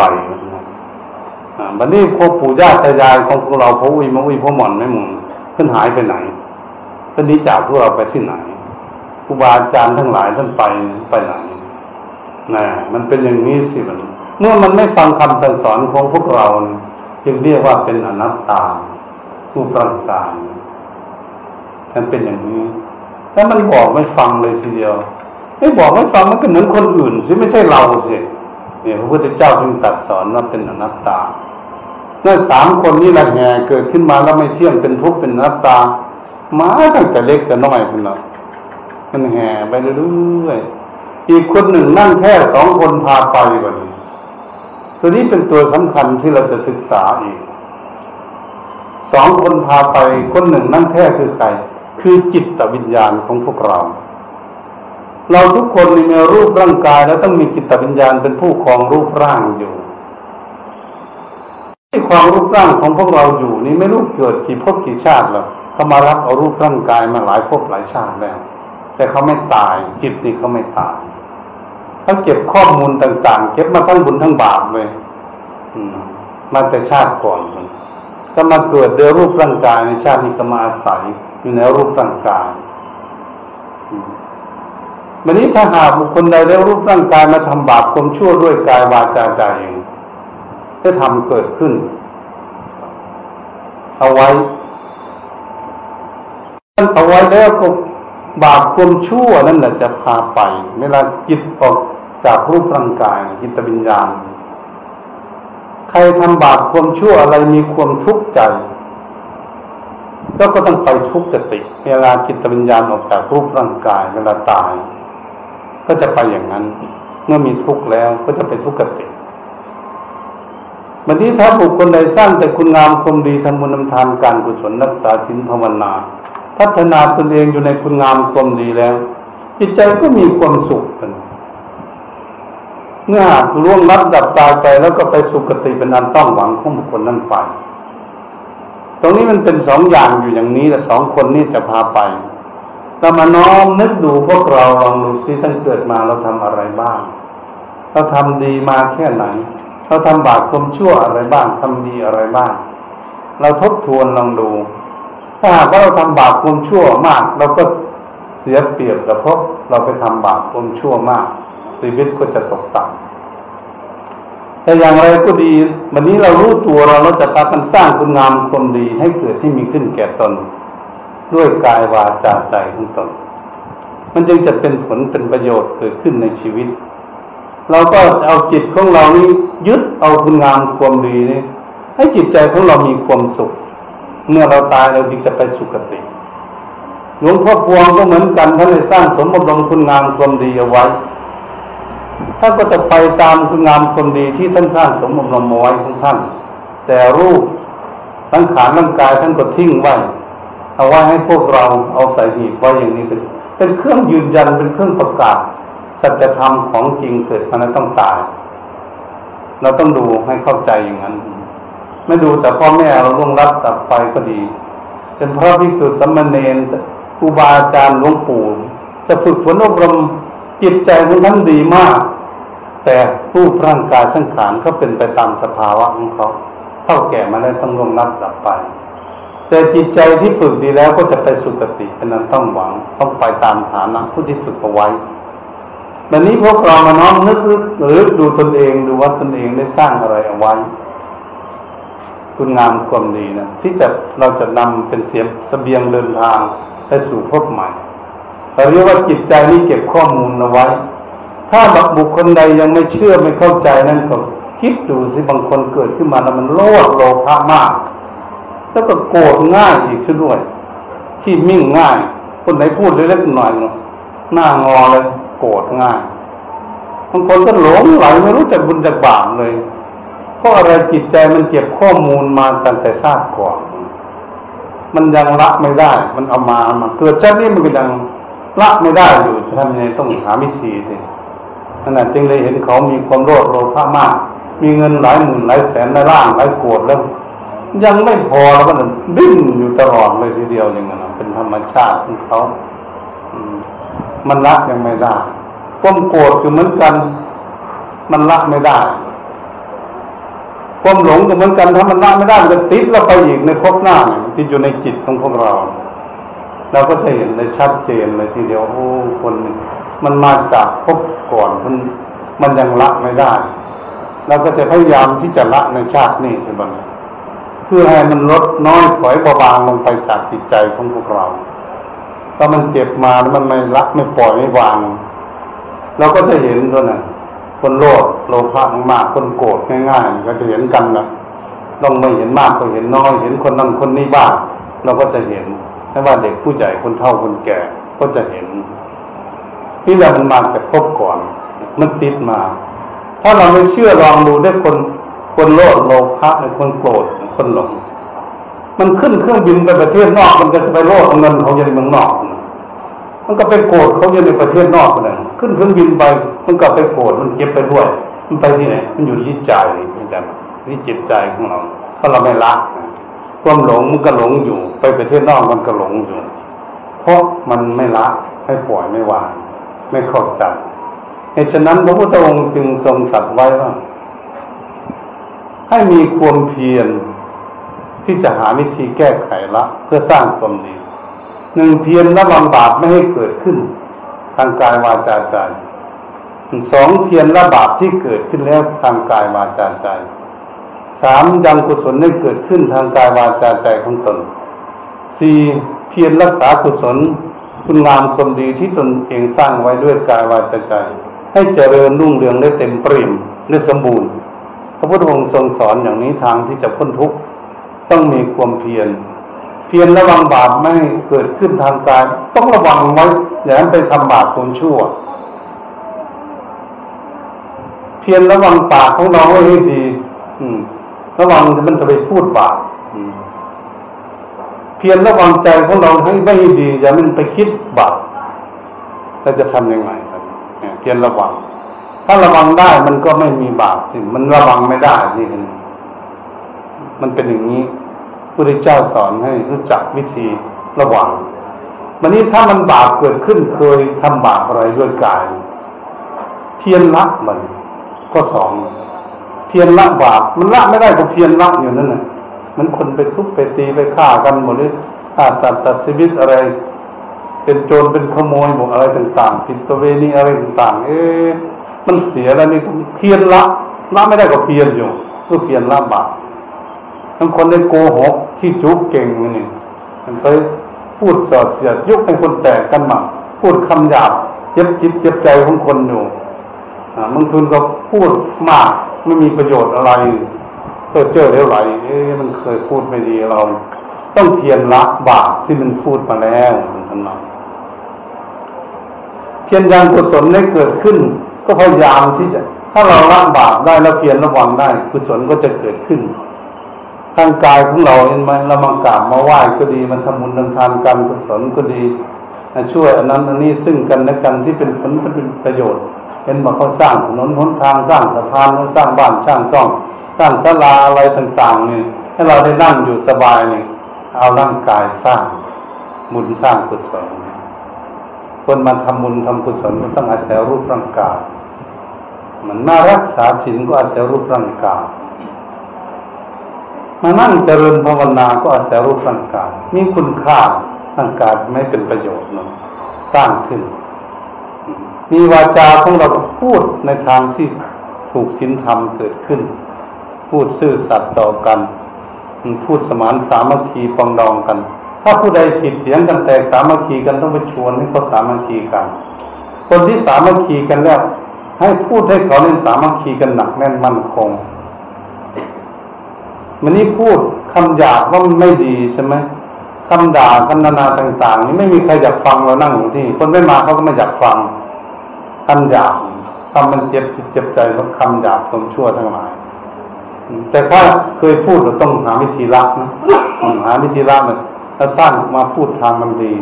อ่าบัดนี้พ่อปู่ย่าตายายของพวกเราพ่ออุ้ยมาอุ้ยพ่อหม่อนไม่หม่อนท่านหายไปไหนท่านนี้จากพวกเราไปที่ไหนครูบาอาจารย์ทั้งหลายท่านไปไปไหนนะมันเป็นอย่างนี้สิมันเมื่อมันไม่ฟังคำสั่งสอนของพวกเราจึงเรียกว่าเป็นอนัตตารูปร่างกายท่านเป็นอย่างนี้ถ้ามันบอกไม่ฟังเลยทีเดียวไม่บอกไม่ฟังมันก็เหมือนคนอื่นสิไม่ใช่เราสิเนี่ยพระพุทธเจ้าจึงตรัสสอนว่าเป็นอนัตตานั่นสามคนนี้แหละแห่เกิดขึ้นมาแล้วไม่เที่ยงเป็นทุกข์เป็นอนัตตามาตั้งแต่เล็กแต่น้อยคนละมันแห่ไปเรื่อยๆอีกคนหนึ่งนั่งแค่สองคนพาไปกว่านี้ตัวนี้เป็นตัวสำคัญที่เราจะศึกษาอีกสองคนพาไปคนหนึ่งนั่งแท้คือใครคือจิตวิญญาณของพวกเราเราทุกคนมีรูปร่างกายแล้วต้องมีจิตวิญญาณเป็นผู้ครองรูปร่างอยู่ที่ครองรูปร่างของพวกเราอยู่นี่ไม่รู้เกิดกี่ภพกี่ชาติแล้ว เขามารับเอารูปร่างกายมาหลายภพหลายชาติแล้วแต่เขาไม่ตายจิตนี่เขาไม่ตายเขาเก็บข้อมูลต่างๆเก็บมาทั้งบุญทั้งบาปเลยมาแต่ชาติก่อนก็มาเกิดเดือรูปร่างกายในชาตินี้ก็มาอาศัยอยู่ในรูปร่างกายวันนี้ถ้าหากบุคคลใดได้รูปร่างกายมาทำบาปความชั่วด้วยกายวาจาใจได้ทำเกิดขึ้นเอาไว้เอาไว้แล้วก็บาปความชั่วนั่นแหละจะพาไปเวลาจิตออกจากรูปร่างกายจิตวิญญาณใครทำบาปความชั่วอะไรมีความทุกข์ใจแล้วก็ต้องไปทุกข์ติเวลาจิตวิญญาณออกจากรูปร่างกายเวลาตายก็จะไปอย่างนั้นเมื่อมีทุกข์แล้วก็จะไปทุกข์ติวันนี้ถ้าบุคคลใดสร้างแต่คุณงามความดีทำบุญทำทานการกุศลรักษาศีลภาวนาพัฒนาตนเองอยู่ในคุณงามความดีแล้วจิตใจก็มีความสุขเป็นเมื่อล่วงลับดับตายไปแล้วก็ไปสุคติเป็นอันต้องหวังของบุคคลนั้นไปตรงนี้มันเป็นสองอย่างอยู่อย่างนี้แต่สองคนนี้จะพาไปเรามาน้อมนึกดูพวกเราลองดูซิตั้งเกิดมาเราทำอะไรบ้างเราทำดีมาแค่ไหนเราทำบาปความชั่วอะไรบ้างทำดีอะไรบ้างเราทบทวนลองดูถ้าหากว่าเราทำบาปความชั่วมากเราก็เสียเปรียบกับพวกเราไปทำบาปความชั่วมากชีวิตก็จะตกต่ำแต่อย่างไรก็ดีวันนี้เรารู้ตัวเราเราจะพากันสร้างคุณงามความดีให้เกิดที่มีขึ้นแก่ตนด้วยกายวาจาใจของตนมันจึงจะเป็นผลเป็นประโยชน์เกิดขึ้นในชีวิตเราก็เอาจิตของเรานี้ยึดเอาคุณงามความดีนี้ให้จิตใจของเรามีความสุขเมื่อเราตายเราจึงจะไปสุคติหลวงพ่อพวงก็เหมือนกันท่านได้สร้างสมบรมคุณงามความดีเอาไว้ท่านก็จะไปตามคุณงามความดีที่ท่านสร้างสมบรมเอาไว้ของท่านแต่รูปทั้งขาร่างกายท่านก็ทิ้งไว้เอาไว้ให้พวกเราเอาใส่หีบไว้อย่างนี้เป็นเครื่องยืนยันเป็นเครื่องประกาศสัจธรรมของจริงเกิดมาแล้วต้องตายเราต้องดูให้เข้าใจอย่างนั้นไม่ดูแต่พ่อแม่เราล่วงลับตัดไปก็ดีเป็นพระภิกษุสามเณรครูบาอาจารย์หลวงปู่จะฝึกฝนอบรมจิตใจของท่านดีมากแต่รูปร่างกายสังขารเขาเป็นไปตามสภาวะของเขาเท่าแก่มาแล้วต้องล่วงลับตัดไปแต่จิตใจที่ฝึกดีแล้วก็จะไปสุคติเป็นนั้นต้องหวังต้องไปตามฐานะผู้ที่ฝึกเอาไว้วันนี้พวกเรามาน้อมนึกหรือดูตนเองดูว่าตนเองได้สร้างอะไรเอาไว้คุณงามความดีนะที่จะเราจะนำเป็นเสียงเสบียงเดินทางไปสู่พบใหม่เราเรียกว่าจิตใจนี้เก็บข้อมูลเอาไว้ถ้าบุคคลใดยังไม่เชื่อไม่เข้าใจนั่นก็คิดดูสิบางคนเกิดขึ้นมาแล้วมันโลภโลภะมากแล้วก็โกรธง่ายอีกซะด้วยขี้มิ่งง่ายคนไหนพูดเล็กๆหน่อยหน้างอเลยโกรธง่ายบางคนก็หลงไหลไม่รู้จักบุญจักบาปเลยเพราะอะไรจิตใจมันเก็บข้อมูลมาตั้งแต่ชาติก่อนมันยังละไม่ได้มันเอามามาเกิดชาตินี้มันก็ยังละไม่ได้อยู่จะทำยังไงต้องหาวิธีสิขณะจึงเลยเห็นเขามีความโลภโลภะมากมีเงินหลายหมื่นหลายแสนหลายล้านหลายโกรธแล้วยังไม่พอแล้วก็ดิ้นอยู่ตลอดเลยทีเดียวอย่างนั้นเป็นธรรมชาติของเขามันละยังไม่ได้ความโกรธก็เหมือนกันมันละไม่ได้ความหลงก็เหมือนกันถ้ามันละไม่ได้มันจะติดเราไปอีกในภพหน้าติดอยู่ในจิตของพวกเราเราก็จะเห็นได้ชัดเจนเลยทีเดียวโอ้คนมันมาจากภพก่อนมันมันยังละไม่ได้เราก็จะพยายามที่จะละในชาตินี้ใช่ไหมเพื่อให้มันลดน้อยถอยเบาบางลงไปจากจิตใจของพวกเราถ้ามันเจ็บมาแล้วมันไม่ละไม่ปล่อยไม่วางเราก็จะเห็นด้วยนะคนโลภโลภะมากคนโกรธง่ายๆก็จะเห็นกันนะต้องไม่เห็นมากก็เห็นน้อยเห็นคนนั้นคนนี้บ้างเราก็จะเห็นไม่ว่าเด็กผู้ใหญ่คนเฒ่าคนแก่ก็จะเห็นที่เรามันมาแต่พบก่อนมันติดมาถ้าเราไม่เชื่อลองดูได้คนคนโลภโลภะคนโกรธคนหลงมันขึ้นเครื่องบินไปประเทศนอกมันก็จะไปโลภเงินเขาอยู่ในเมืองนอกมันก็ไปโกรธเขาอยู่ในประเทศนอกนั่นขึ้นเครื่องบินไปมันก็ไปโกรธมันเก็บไปด้วยมันไปที่ไหนมันอยู่ที่ใจนี่อาจารย์นี่จิตใจของเราถ้าเราไม่ละ ความหลงมันก็หลงอยู่ไปประเทศนอกมันก็หลงอยู่เพราะมันไม่ละไม่ปล่อยไม่วางไม่เข้าใจเหตุฉะนั้นพระพุทธองค์จึงทรงตรัสไว้ว่าให้มีความเพียรที่จะหาวิธีแก้ไขละเพื่อสร้างความดีหนึ่งเพียรละบาปไม่ให้เกิดขึ้นทางกายวาจาใจสองเพียรละบาปที่เกิดขึ้นแล้วทางกายวาจาใจสามยังกุศลได้เกิดขึ้นทางกายวาจาใจของตนสี่เพียรรักษากุศลคุณงามความดีที่ตนเองสร้างไว้ด้วยกายวาจาใจให้เจริญรุ่งเรืองได้เต็มปริ่มได้สมบูรณ์พระพุทธองค์ทรงสอนอย่างนี้ทางที่จะพ้นทุกข์ต้องมีความเพียรเพียรระวังบาปไม่เกิดขึ้นทางกายต้องระวังไว้อย่าให้ไปทำบาปความชั่วเพียรระวังปากของเราไว้ให้ดีระวังมันจะไปพูดบาปเพียรระวังใจของเราให้ไม่ดีอย่ามันไปคิดบาปแล้วจะทำยังไงเพียรระวังถ้าระวังได้มันก็ไม่มีบาปสิมันระวังไม่ได้นี่มันเป็นอย่างนี้พระพุทธเจ้าสอนให้รู้จักวิธีระวังวันนี้ถ้ามันบาปเกิดขึ้นเคยทำบาปอะไรด้วยกายเพียรละมันก็สองเพียรละบาปมันละไม่ได้ก็เพียรละอยู่นั่นน่ะมันคนไปทุบไปตีไปฆ่ากันหมดเลยฆ่าสัตว์ตัดชีวิตอะไรเป็นโจรเป็นขโมยหมดอะไรต่างๆผิดประเวณีอะไรต่างๆเอ๊ะมันเสียแล้วนี่เพียรละละไม่ได้ก็เพียรอยู่ก็เพียรละบาปบางคนได้โกหกที่จุกเก่งนี่มันไปพูดสอดเสียดยุกให้คนแตกกันมาพูดคำหยาบเจ็บจิตเจ็บใจของคนอยู่บางทุนก็พูดมากไม่มีประโยชน์อะไรเจอเจอแล้วไหลเอ๊ะมันเคยพูดไม่ดีเราต้องเพียรละบาปที่มันพูดมาแล้วมันทำนองเพียรยังกุศลได้เกิดขึ้นก็พยายามที่จะถ้าเราละบาปได้แล้วเพียรระวังได้กุศลก็จะเกิดขึ้นทางกายของเราเห็นไหมเรามากราบมาไหว้ก็ดีมันทำบุญทำทานการกุศลก็ดีช่วยอันนั้นอันนี้ซึ่งกันและกันที่เป็นผลเป็นประโยชน์เห็นบอกเขาสร้างถนนหนทางสร้างสะพานสร้างบ้านสร้างซ่องสร้างศาลาอะไรต่างๆนี่ให้เราได้นั่งอยู่สบายนี่เอาร่างกายสร้างบุญสร้างกุศลคนมาทำบุญทำกุศลมันต้องอาศัยรูปร่างกายมันมารักษาศีลก็อาศัยรูปร่างกายมานั่งเจริญภาวนาก็อาศัยรูปร่างกายมีคุณค่าร่างกายไม่เป็นประโยชน์นะสร้างขึ้นมีวาจาของเราพูดในทางที่ถูกศีลธรรมเกิดขึ้นพูดซื่อสัตย์ต่อกันพูดสมานสามัคคีปรองดองกันถ้าผู้ใดผิดเถียงกันแตกสามัคคีกันต้องไปชวนให้เขาสามัคคีกันคนที่สามัคคีกันแล้วให้พูดให้เขาเล่นสามัคคีกันหนักแน่นมั่นคงมันนี่พูดคำหยาบว่ามันไม่ดีใช่ไหมคำด่าคำนานาต่างๆนี่ไม่มีใครอยากฟังเรานั่งอยู่ที่คนไม่มาเขาก็ไม่อยากฟังคำหยาบคำมันเจ็บจิตเจ็บใจเพราะคำหยาบความชั่วทั้งหลายแต่ถ้าเคยพูดเราต้องหาวิธีละนะหาวิธีละมันแล้วสร้างมาพูดทางมันดี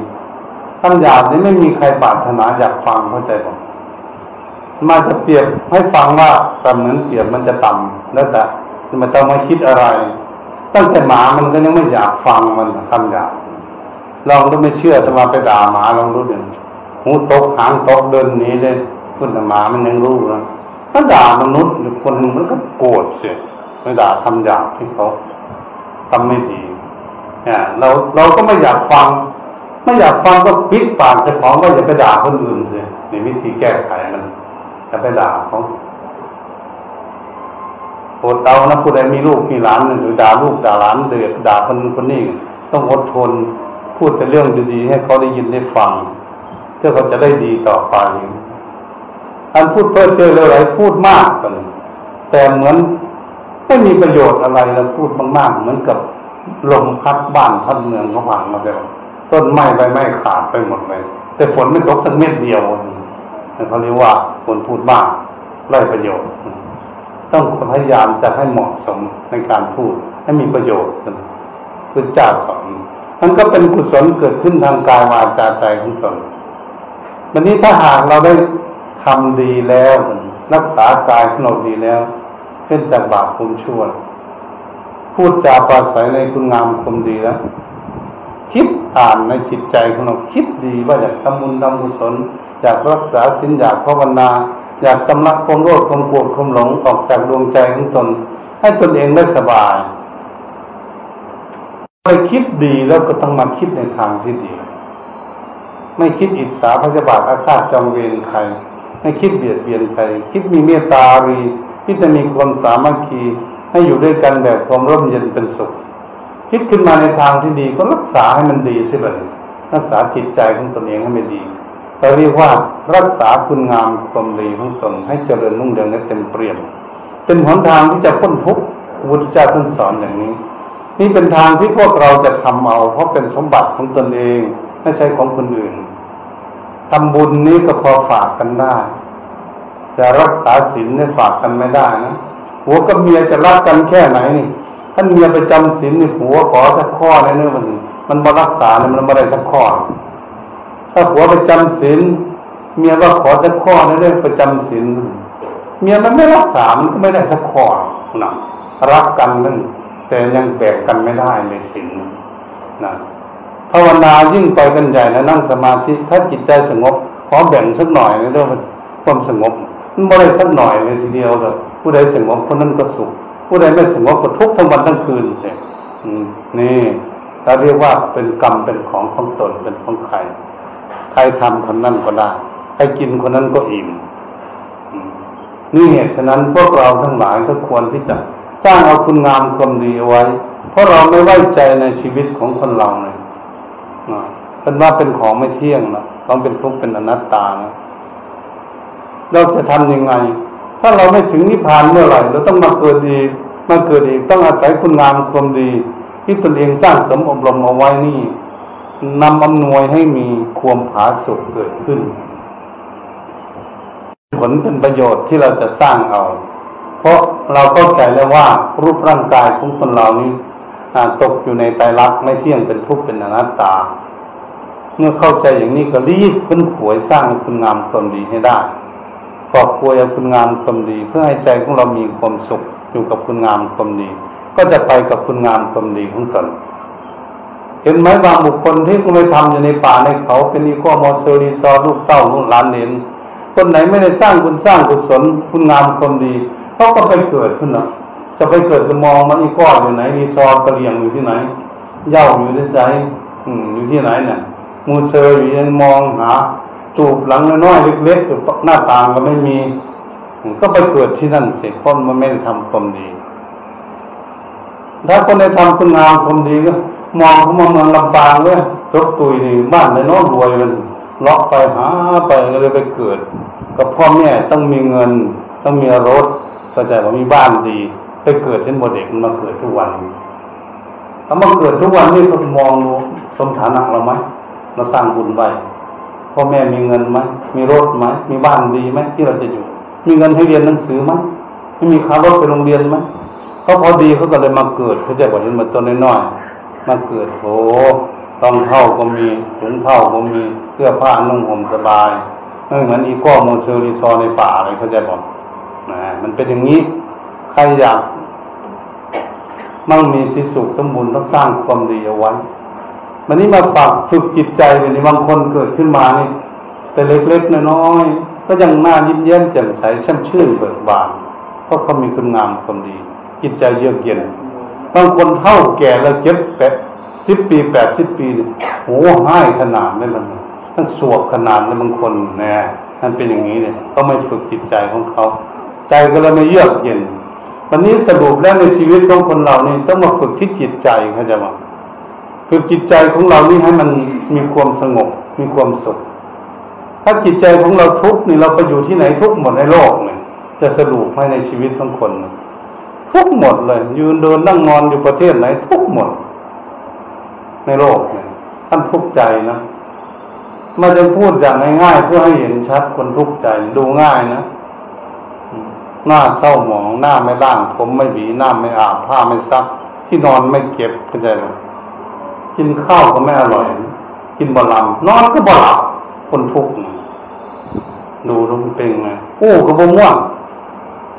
คำหยาบนี่ไม่มีใครปรารถนาอยากฟังเข้าใจป่ะมาจะเปรียบให้ฟังว่าแต่เหมือนเปรียบมันจะต่ำแล้วแต่มันต้องมาคิดอะไรตั้งแต่หมามันก็ยังไม่อยากฟังมันคำหยาบลองดูไม่เชื่อจะมาไปด่าหมาลองดูดิหูตกหางตกเดินหนีเลยคนหมามันยังรู้นะถ้าด่ามนุษย์หรือคนมันก็โกรธเสียไม่ด่าทำหยาบที่เขาทำไม่ดีเนี่ยเราเราก็ไม่อยากฟังไม่อยากฟังก็ปิดปากเจ้าของว่าอย่าไปด่าคนอื่นเสียในวิธีแก้ไขมันอย่าไปด่าเขาอดเอานะผู้ใดมีลูกมีหลานหรือด่าลูกด่าหลานเดือดด่าคนคนนี้ต้องอดทนพูดแต่เรื่องดีๆให้เขาได้ยินได้ฟังเพื่อเขาจะได้ดีต่อไปอันพูดเพ้อเจ้อเรื่อยๆพูดมากกันแต่เหมือนไม่มีประโยชน์อะไรแล้วพูดมากๆเหมือนกับลมพัดบ้านพัดเมืองเขาพังมาแล้วต้นไม้ใบไม้ขาดไปหมดเลยแต่ฝนไม่ตกสักเม็ดเดียวเขาเรียกว่าคนพูดมากไร้ประโยชน์ต้องพยายามจะให้เหมาะสมในการพูดให้มีประโยชน์กันพุทธเจ้าสอนมันก็เป็นกุศลเกิดขึ้นทางกายวาจาใจของตนวันนี้ถ้าหากเราได้ทำดีแล้วรักษากายของเราดีแล้วเว้นจากบาปความชั่ว พูดจาปราศัยในคุณงามความดีแล้วคิดอ่านในจิตใจของเราคิดดีว่าอยากทำบุญทำกุศลอยากรักษาศีลอยากภาวนาอยากสำลักความโลภความโกรธความหลงออกจากดวงใจของตนให้ตนเองได้สบายไปคิดดีแล้วก็ต้องมาคิดในทางที่ดีไม่คิดอิจฉาพยาบาทอาฆาตจองเวรใครไม่คิดเบียดเบียนใครคิดมีเมตตารีคิดจะมีความสามัคคีให้อยู่ด้วยกันแบบความร่มเย็นเป็นสุขคิดขึ้นมาในทางที่ดีก็รักษาให้มันดีสิบัดรักษาจิตใจของตนเองให้มันดีเราเรียกว่ารักษาคุณงามความดีของตนให้เจริญรุ่งเรืองและเต็มเปี่ยมเป็นหนทางที่จะพ้นทุกข์พุทธเจ้าท่านสอนอย่างนี้นี่เป็นทางที่พวกเราจะทำเอาเพราะเป็นสมบัติของตนเองไม่ใช่ของคนอื่นทำบุญนี้ก็พอฝากกันได้แต่รักษาศีลเนี่ยฝากกันไม่ได้นะหัวกับเมียจะรักกันแค่ไหนนี่ท่านเมียไปจำศีลนี่หัวขอสักข้อในเนื้อมันมันมารักษาเนี่ยมันมาได้สักข้อถ้าหัวไปจำศีลเมียก็ขอสักข้อในเรื่องไปจำศีลเมียมันไม่รักษามันก็ไม่ได้สักข้อนะรักกันนั่นแต่ยังแบ่งกันไม่ได้ในศีลนะภาวนายิ่งไปกันใหญ่นะนั่งสมาธิถ้าจิตใจสงบขอแบ่งสักหน่อยในเรื่องความสงบมันไม่ได้สักหน่อยเลยทีเดียวเลยผู้ใดสงบคนนั้นก็สุขผู้ใดไม่สงบก็ทุกข์ทั้งวันทั้งคืนเสียนี่เราเรียกว่าเป็นกรรมเป็นของของตนเป็นของใครใครทำคนนั้นก็ได้ใครกินคนนั้นก็อิ่มนี่เหตุฉะนั้นพวกเราทั้งหลายก็ควรที่จะสร้างเอาคุณงามความดีเอาไว้เพราะเราไม่ไว้ใจในชีวิตของคนเราเลยเป็นว่าเป็นของไม่เที่ยงนะต้องเป็นทุกข์เป็นอนัตตานะเราจะทำยังไงถ้าเราไม่ถึงนิพพานเมื่อไหร่เราต้องมาเกิดอีกมาเกิดอีกต้องอาศัยคุณงามความดีที่ตนเองสร้างสมอบรมเอาไว้นี่นำอำนวยให้มีความผาสุกเกิดขึ้นผลเป็นประโยชน์ที่เราจะสร้างเอาเพราะเราเข้าใจแล้วว่ารูปร่างกายของคนเรานี้ตกอยู่ในไตรลักษณ์ไม่เที่ยงเป็นทุกข์เป็นอนัตตาเมื่อเข้าใจอย่างนี้ก็รีบค้นขวยสร้างคุณงามความดีให้ได้ครอบครัวเอาคุณงามความดีเพื่อให้ใจของเรามีความสุขอยู่กับคุณงามความดีก็จะไปกับคุณงามความดีของตนเห็นไหมบางบุคคลที่เขาไปทำอยู่ในป่าในเขาเป็นอีโคมอสเซอรีซอลูกเต้าลูกหลานเด่นคนไหนไม่ได้สร้างบุญสร้างกุศลคุณงามความดีเขาก็ไปเกิดขึ้นนะจะไปเกิดจะมองมันอีโคอยู่ไหนอีซอกระเลียงอยู่ที่ไหนเย่าอยู่ที่ใจอยู่ที่ไหนเนี่ยมูเซอร์อยู่ยังมองหาจูบหลังน้อยๆเล็กๆหน้าต่างก็ไม่มีก็ไปเกิดที่นั่นเสียคนมันไม่ได้ทำความดีถ้าคนได้ทำคุณงามความดีก็มองเขามาเมืองลำปางเลยจกตุยนี่บ้านในน้องรวยมันเลาะไปหาไปก็เลยไปเกิดกับพ่อแม่ต้องมีเงินต้องมีรถเข้าใจว่ามีบ้านดีไปเกิดเช่นโมเด็กมันมาเกิดทุกวันถ้ามาเกิดทุกวันนี่ก็มองดูสมฐานะเราไหมเราสร้างบุญไว้พ่อแม่มีเงินไหมมีรถไหมมีบ้านดีไหมที่เราจะอยู่มีเงินให้เรียนหนังสือไหมไม่มีค่ารถไปโรงเรียนไหมเขาพอดีเขาก็เลยมาเกิดเขาจะบอกเห็นมาตัวน้อยๆมาเกิดโหรองเท้าก็มีถุงเท้าก็มีเสื้อผ้านุ่งห่มสบายไม่เหมือนอีโก้โมเซอรีซอในป่าเลยเขาจะบอกนะมันเป็นอย่างนี้ใครอยากมั่งมีสิสุขสมบูรณ์ต้องสร้างความดีเอาไว้วันนี้มาปรับฝึกจิตใจเนี่ยบางคนเกิดขึ้นมานี่แต่เล็กๆน้อยๆก็ยังหน้ายิ้มแย้มแจ่มใสช่ำชื่นเบิกบานเพราะเขามีคุณงามความดีจิตใจเยือกเย็นบางคนเฒ่าแก่แล้วเจ็บแปดสิบปีแปดสิบปีเนี่ยโอ้ห้ายขนาดนั้นมันมันสวบขนาดนั้นบางคนนะนั่นเป็นอย่างนี้เนี่ยเขาไม่ฝึกจิตใจของเขาใจก็เลยไม่เยือกเย็นวันนี้สรุปแล้วในชีวิตของคนเรานี่ต้องมาฝึกที่จิตใจเขาจะบอกคือจิตใจของเรานี่ให้มันมีความสงบมีความสุขถ้าจิตใจของเราทุกข์นี่เราไปอยู่ที่ไหนทุกข์หมดในโลกเนี่ยจะสรุปให้ในชีวิตทั้งคนทุกข์หมดเลยยืนเดินนั่งนอนอยู่ประเทศไหนทุกข์หมดในโลกเนี่ยท่านทุกข์ใจนะมาจะพูดอย่างง่ายๆเพื่อให้เห็นชัดคนทุกข์ใจดูง่ายนะหน้าเศร้าหมองหน้าไม่ร่างผมไม่หวีหน้าไม่อาบผ้าไม่ซักที่นอนไม่เก็บเข้าใจไหมกินข้าวก็ไม่อร่อยกินบะหลังนอนก็บะหลับคนทุกข์ดูดูเป็นไงอู้ก็บ่ม่วง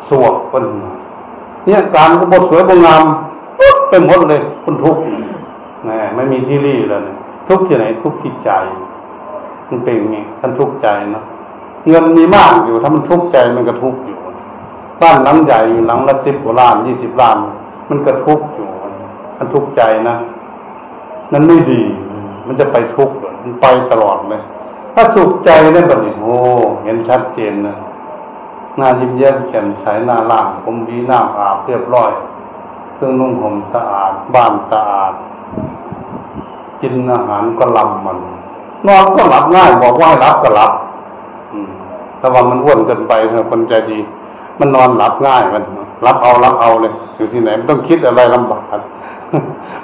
สวบคนเนี่ยการก็บ่สวยบ่งาม ไปหมดเลยคนทุกข์นะไม่มีที่รีแล้วนะทุกข์ที่ไหนทุกข์ที่ใจมันเป็นไงท่านทุกข์ใจเนาะเงินมีมากอยู่ถ้ามันทุกข์ใจมันก็ทุกข์อยู่บ้านหลังใหญ่อยู่หลังละสิบกว่าล้านยี่สิบล้านมันก็ทุกข์อยู่มันทุกข์ใจนะนั้นไม่ดีมันจะไปทุกข์มันไปตลอดเลยถ้าสุขใจได้แบบนี้โอ้เห็นชัดเจนนะหน้ายิ้มแย้มแจ่มใสหน้าล่างผมดีหน้าอาบเรียบร้อยเครื่องนุ่งห่มสะอาดบ้านสะอาดกินอาหารก็ลำมันนอนก็หลับง่ายบอกว่าหลับก็หลับแต่ว่ามันอ้วนเกินไปคนใจดีมันนอนหลับง่ายมันหลับเอาหลับเอาเลยอยู่ที่ไหนไม่ต้องคิดอะไรลำบาก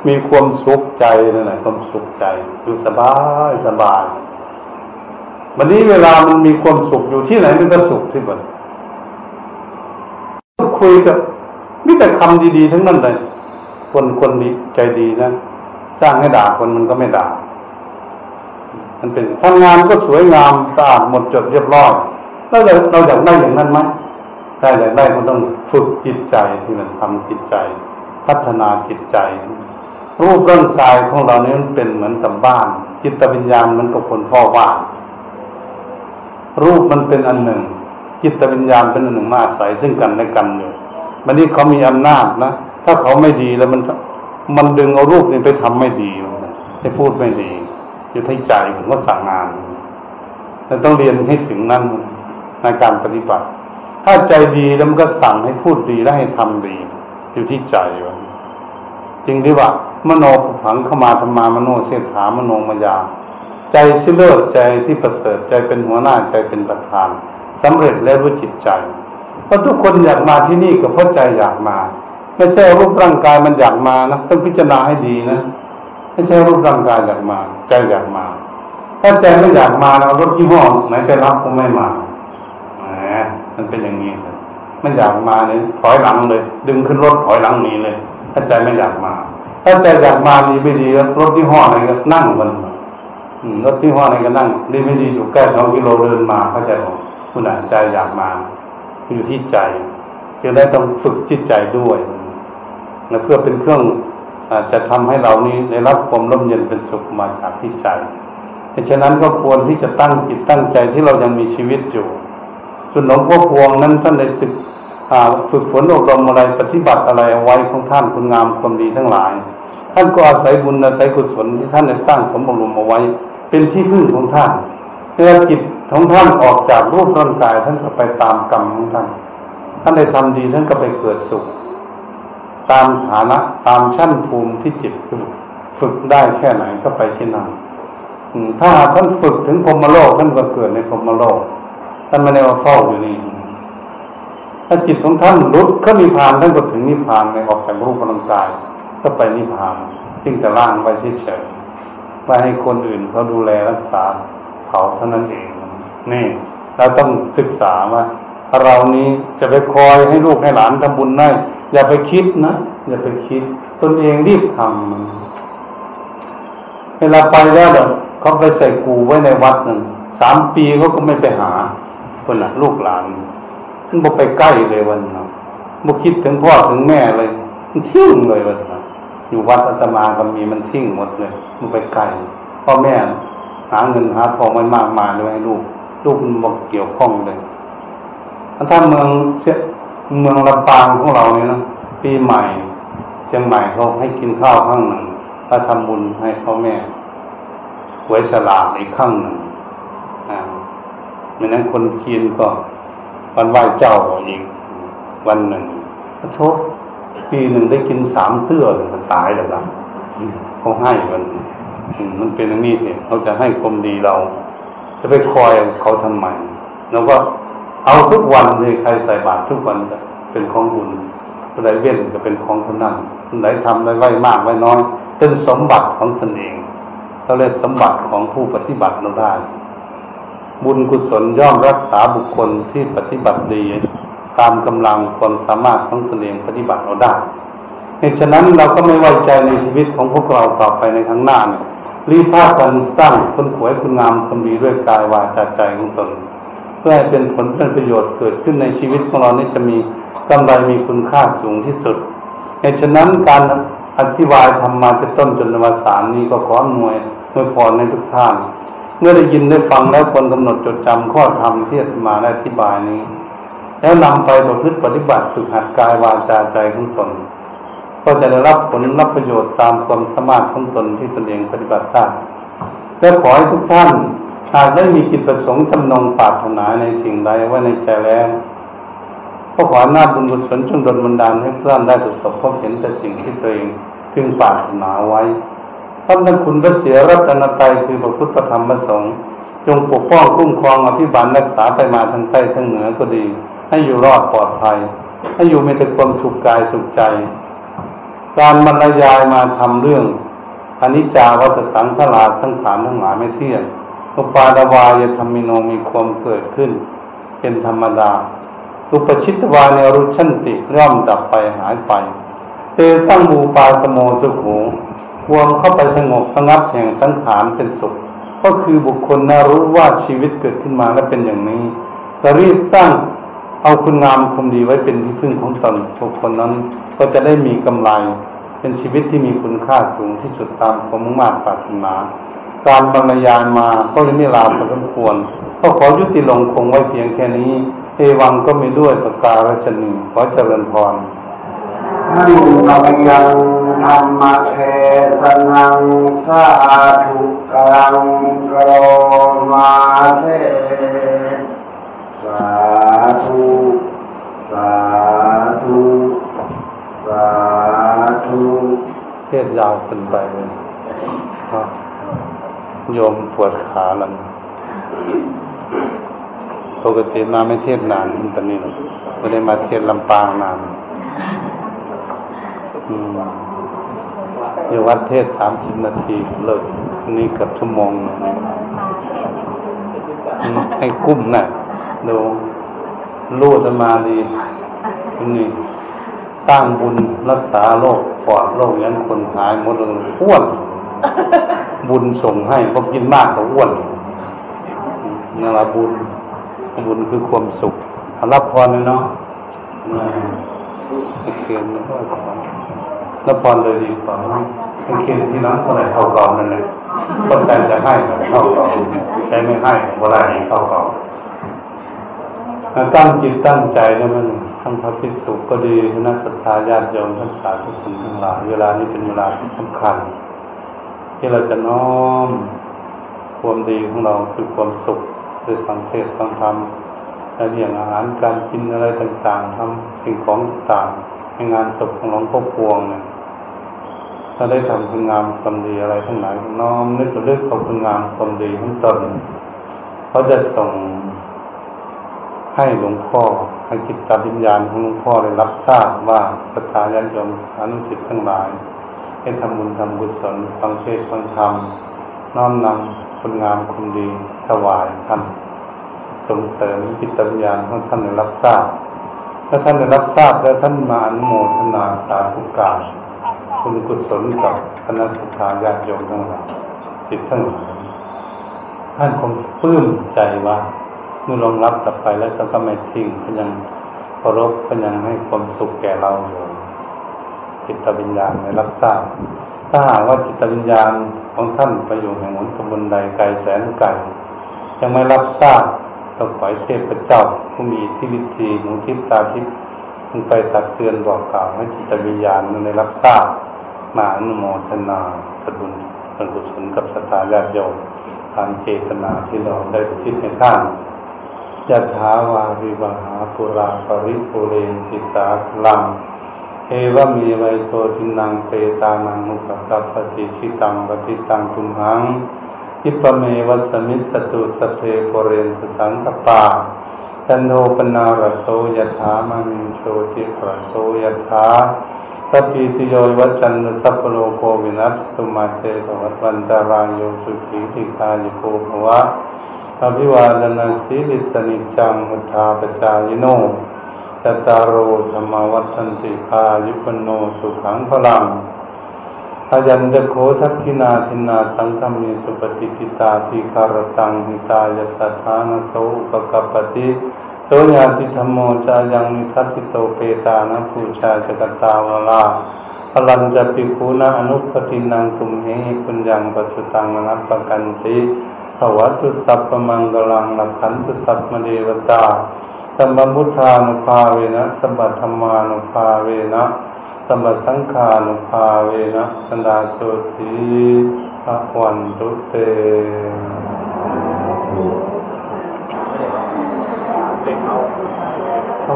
มีความสุขใจนั่นแหละความสุขใจอยู่สบายสบายวันนี้เวลามันมีความสุขอยู่ที่ไหนมันก็สุขที่บ้านคุยกับมีแต่คำดีๆทั้งนั้นเลยคนคนนี้ใจดีนะจ้างให้ด่าคนมันก็ไม่ด่ามันเป็นทำงานก็สวยงามสะอาดหมดจดเรียบร้อยแล้วเราเราอยากได้อย่างนั้นไหมได้อยากได้มันต้องฝึกจิตใจที่มันทำจิตใจพัฒนาจิตใจรูปร่างกายของเราเนี่ยมันเป็นเหมือนกับบ้านจิตวิญญาณมันก็คนพ่อบ้านรูปมันเป็นอันหนึ่งจิตวิญญาณเป็นอันหนึ่งมาอาศัยซึ่งกันและกันอยู่วันนี้เขามีอำนาจนะถ้าเขาไม่ดีแล้วมันมันดึงเอารูปนี้ไปทำไม่ดีไปพูดไม่ดีอยู่ที่ใจผมก็สั่งงานเราต้องเรียนให้ถึงนั่นในการปฏิบัติถ้าใจดีแล้วมันก็สั่งให้พูดดีและให้ทำดีอยู่ที่ใจวะจริงที่ว่ามโนผุผังเข้ามารรมามโนเสถามโนมายาใจที่เลิศใจที่ประเสริฐใจเป็นหัวหน้าใจเป็นประธานสำเร็จแล้วรู้จิตใจเพราะทุกคนอยากมาที่นี่ก็เพราะใจอยากมาไม่ใช่รูปร่างกายมันอยากมานะต้องพิจารณาให้ดีนะไม่ใช่รูปร่างกายอยากมาใจอยากมาถ้าใจไม่อยากมาเรารถยี่ห้อไหนไปรับก็ไม่มาแหมมันเป็นอย่างนี้ครับไม่อยากมาเนี่ยถอยหลังเลยดึงขึ้นรถถอยหลังหนีเลยถ้าใจไม่อยากมาถ้าใจอยากมาดีไม่ดีรถยี่ห้อไหนก็นั่งมันรถยี่ห้อไหนก็นั่งดีไม่ดีอยู่ใกล้สองกิโลเดินมาเข้าใจไหมคุณอาจใจอยากมาอยู่ที่ใจจึงได้ต้องฝึกจิตใจด้วยนะเพื่อเป็นเครื่องอาจจะทำให้เรานี้ได้รับความร่มเย็นเป็นสุขมาจากที่ใจเพราะฉะนั้นก็ควรที่จะตั้งจิตตั้งใจที่เรายังมีชีวิตอยู่จนหลวงพ่อพวงนั้นท่านได้ศึกฝึกฝนอบรมอะไรปฏิบัติอะไรเอาไว้ของท่านคุณงามความดีทั้งหลายท่านก็อาศัยบุญอาศัยกุศลที่ท่านได้สร้างสมบูรณ์เอาไว้เป็นที่พึ่งของท่านเมื่อจิตของท่านออกจากรูปร่างกายท่านก็ไปตามกรรมของท่านท่านได้ทำดีท่านก็ไปเกิดสุขตามฐานะตามชั้นภูมิที่จิตฝึกได้แค่ไหนก็ไปที่นั่นถ้าท่านฝึกถึงพรหมโลกท่านก็เกิดในพรหมโลกท่านไม่ได้มาเฝ้าอยู่นี่ถ้าจิตของท่านหลุดเข้านิพพานท่านก็ถึงนิพพานในออกจากรูปร่างกายก็ไปนิพพานซึ่งแต่ล่างไปเฉยๆไม่ให้คนอื่นเขาดูแลรักษาเขาเท่านั้นเองนี่เราต้องศึกษาว่าเรานี้จะไปคอยให้ลูกให้หลานทำบุญได้อย่าไปคิดนะอย่าไปคิดตนเองรีบทำเวลาไปแล้วเขาไปใส่กูไว้ในวัดนั่นสามปีเขาก็ไม่ไปหาคนละลูกหลานมันไม่ไปใกล้เลยวันนั้นไม่คิดถึงพ่อถึงแม่เลยมันทิ้งเลยวันนั้นอยู่วัดอาตมาก็มีมันทิ้งหมดเลยไม่ไปใกล้พ่อแม่หาเงินหาทองมันมากมายเลยให้ลูกลูกมันบอกเกี่ยวข้องเลยถ้าเมืองเสียเมืองลำปางของเราเนี่ยนะปีใหม่เชียงใหม่เขาให้กินข้าวข้างหนึ่งถ้าทำบุญให้พ่อแม่ไว้สลากอีกข้างหนึ่งอ่าไม่นั้นคนกินก็วันไหว้เจ้าอีกวันหนึ่งก็ทบปีหนึ่งได้กินสามเตื้อเลยมันตายแล้วล่ะเขาให้มันมันเป็นอย่างนี้สิเขาจะให้ความดีเราจะไปคอยเขาทำไมแล้วก็เอาทุกวันเลยใครใส่บาตรทุกวันเป็นของบุญคนไหนเว้นก็เป็นของคนนั้นคนไหนทำอะไรไว้มากไว้น้อยเป็นสมบัติของตนเองเราเรียกสมบัติของผู้ปฏิบัติเราได้บุญกุศลย่อมรักษาบุคคลที่ปฏิบัติดีตามกำลังความสามารถของตนเองปฏิบัติเราได้เหตุฉะนั้นเราก็ไม่ไว้ใจในชีวิตของพวกเราต่อไปในข้างหน้ารีบพากันสร้างคนขวยคุณงามความดีด้วยกายวาจาใจของตนเพื่อให้เป็นผลเป็นประโยชน์เกิดขึ้นในชีวิตของเรานี้จะมีกำไรมีคุณค่าสูงที่สุดเหตุฉะนั้นการ อธิวายธรรมมาเป็นต้นจนวสานนี้ก็ขออำนวยอวยพรในทุกท่านเมื่อได้ยินได้ฟังแล้วคนกำหนดจดจำข้อธรรมที่อาตมาได้อธิบายนี้แล้วนำไปประพฤติปฏิบัติฝึกหัดกายวาจาใจของตนก็จะได้รับผลรับประโยชน์ตามความสามารถของตนที่ตนเองปฏิบัติได้และขอให้ทุกท่านหากได้มีจิตประสงค์จำนงปรารถนาในสิ่งใดไว้ในใจแล้วก็ขออำนาจบุญกุศลจงดลบันดาลให้ท่านได้ประสบพบเห็นแต่สิ่งที่ตัวเองพึงปรารถนาไว้ท่านทั้งคุณพระเสียรัตนตรัยคือพระพุทธธรรมพระสงฆ์จงปกป้องคุ้มครองอภิบาลรักษาไปมาทั้งใต้ทั้งเหนือก็ดีให้อยู่รอดปลอดภัยให้อยู่มีแต่ความสุขกายสุขใจการบรรยายมาทำเรื่องอนิจจาวัฏสังขารทั้งสามทั้งหลายไม่เที่ยงอุปาทวายธรรมิโนมีความเกิดขึ้นเป็นธรรมดาอุปชิตวาเนรุชันติย่อมดับไปหายไปเตสังมูปาสโมสุโขรวมเข้าไปสงบสงับแห่งสังขารเป็นสุขก็คือบุคคลน่ารู้ว่าชีวิตเกิดขึ้นมาและเป็นอย่างนี้จะรีบสร้างเอาคุณงามความดีไว้เป็นที่พึ่งของตนบุคคลนั้นก็จะได้มีกำไรเป็นชีวิตที่มีคุณค่าสูงที่สุดตามความมุ่งมั่นปรารถนาการบรรยายมาก็ยังไม่ลาพอสมควรก็ขอยุติลงคงไว้เพียงแค่นี้เอวังก็มีด้วยประการฉะนี้ขอเจริญพรท่านธรรมยังธรรมเทศนังสาธุกรังกรมาเทสาธุสาธุสาธุเทศยาวเป็นไปเลยโยมปวดขาแล้วปกติมาไม่เทศนานตอนนี้หรอกไม่ได้มาเทศลำปางนานอยู่วัดเทศสามสิบนาทีเลิกนี่เกือบชั่วโมงให้กุ้มน่ะดูรูดมาดีนี่ตั้งบุญรักษาโรคปอดโรคยันคนหายหมดเลยอ้วนบุญส่งให้เพราะกินมากก็อ้วนนั่นแหละบุญบุญคือความสุขรับพรเลยเนาะโอเครับพรเลยดีกว่าโอเคที่นั้นคนไหนเท่าเรานั่นแหละคนใจจะให้เท่าเราใจไม่ให้คนไหนเท่าเราตั้งจิตตั้งใจนะมันทั้งพระภิกษุก็ดีนักศรัทธาญาติโยมทั้งสาธุชนทั้งหลายเวลานี้เป็นเวลาที่สำคัญที่เราจะน้อมความดีของเราคือความสุขคือฟังเทศน์ฟังธรรมและเรื่องอาหารการกินอะไรต่างๆทำสิ่งของต่างๆในงานศพของหลวงพ่อพวงเนี่ยถ้าได้ทำคุณงามความดีอะไรทั้งหลายน้อมนึกถึงเรื่องของคุณงามความดีของตนเขาจะส่งให้หลวงพ่อให้จิตตวิญญาณของหลวงพ่อได้รับทราบว่าศรัทธาญาติโยมอนุชิตทั้งหลายให้ทำบุญทำบุญสนฟังเทศน์ฟังธรรมน้อมนำคุณงามความดีถวายท่านส่งเสริมจิตวิญญาณของท่านได้รับทราบถ้าท่านได้รับทราบแล้วท่านมาอนุโมทนาสาธุการคุณกุศลกับคณะศรัทธาญาติโยมทั้งหลายจิตทั้งหลายท่านคงปลื้มใจว่าเมื่อรองรับกลับไปแล้วก็ไม่ทิ้งก็ยังเคารพก็ยังให้ความสุขแก่เราอยู่จิตวิญญาณได้รับทราบถ้าหากว่าจิตวิญญาณของท่านไปอยู่แห่งหนตำบลใดไกลแสนไกลยังไม่รับทราบก็ขอให้เทพเจ้าผู้มีอิทธิฤทธิ์หนุนทิพย์ตาทิพย์ลงไปตักเตือนบอกกล่าวให้จิตวิญญาณนั้นได้รับทราบมาอนุโมทนาบุญเป็นกุศลกับศรัทธาญาติโยมตามเจตนาที่เราได้อุทิศให้ท่านยะถาวาริวหาปุราปริปุเรนติสาคลังเอวะมีไวโตทินังเปตานังอุปกัปปติชิตังปฏิตังตุมหังอิปเมวัสมิสตุสเพโกเรนตุสังกปาจันโทปนาระโสยะถามณิโชติระโสยะถาสัพพิติโยวัจจันสัพพโลโกวินัสตุมาเตสวัตวันตารายโยสุขีติคายิโกภวะอภิวาทนาสีลิสนิจังมุทาปจายโนตตาโรธรรมวัฒนติภายุปโนสุขังพลังอายันตโคทัพพินาทินาสังฆมีสุปฏิปิตาทีคารตังหิตายัสสานาโสอุปกัปปติโสญาติธรรมโมจายังนิทัสสิโตเปตานะภูชาจกตาวลา พลันจะปิคูณะอนุปตินังตุมเหหิปุญญังปัจจุตังอนัปปกันติภวตุสัพพมังกลังนับขันตุสัพมเดวตาสัมพุทธานุภาเวนะสัมปธรรมานุภาเวนะสัมปสังฆานุภาเวนะสันดาโสติภวันตุเต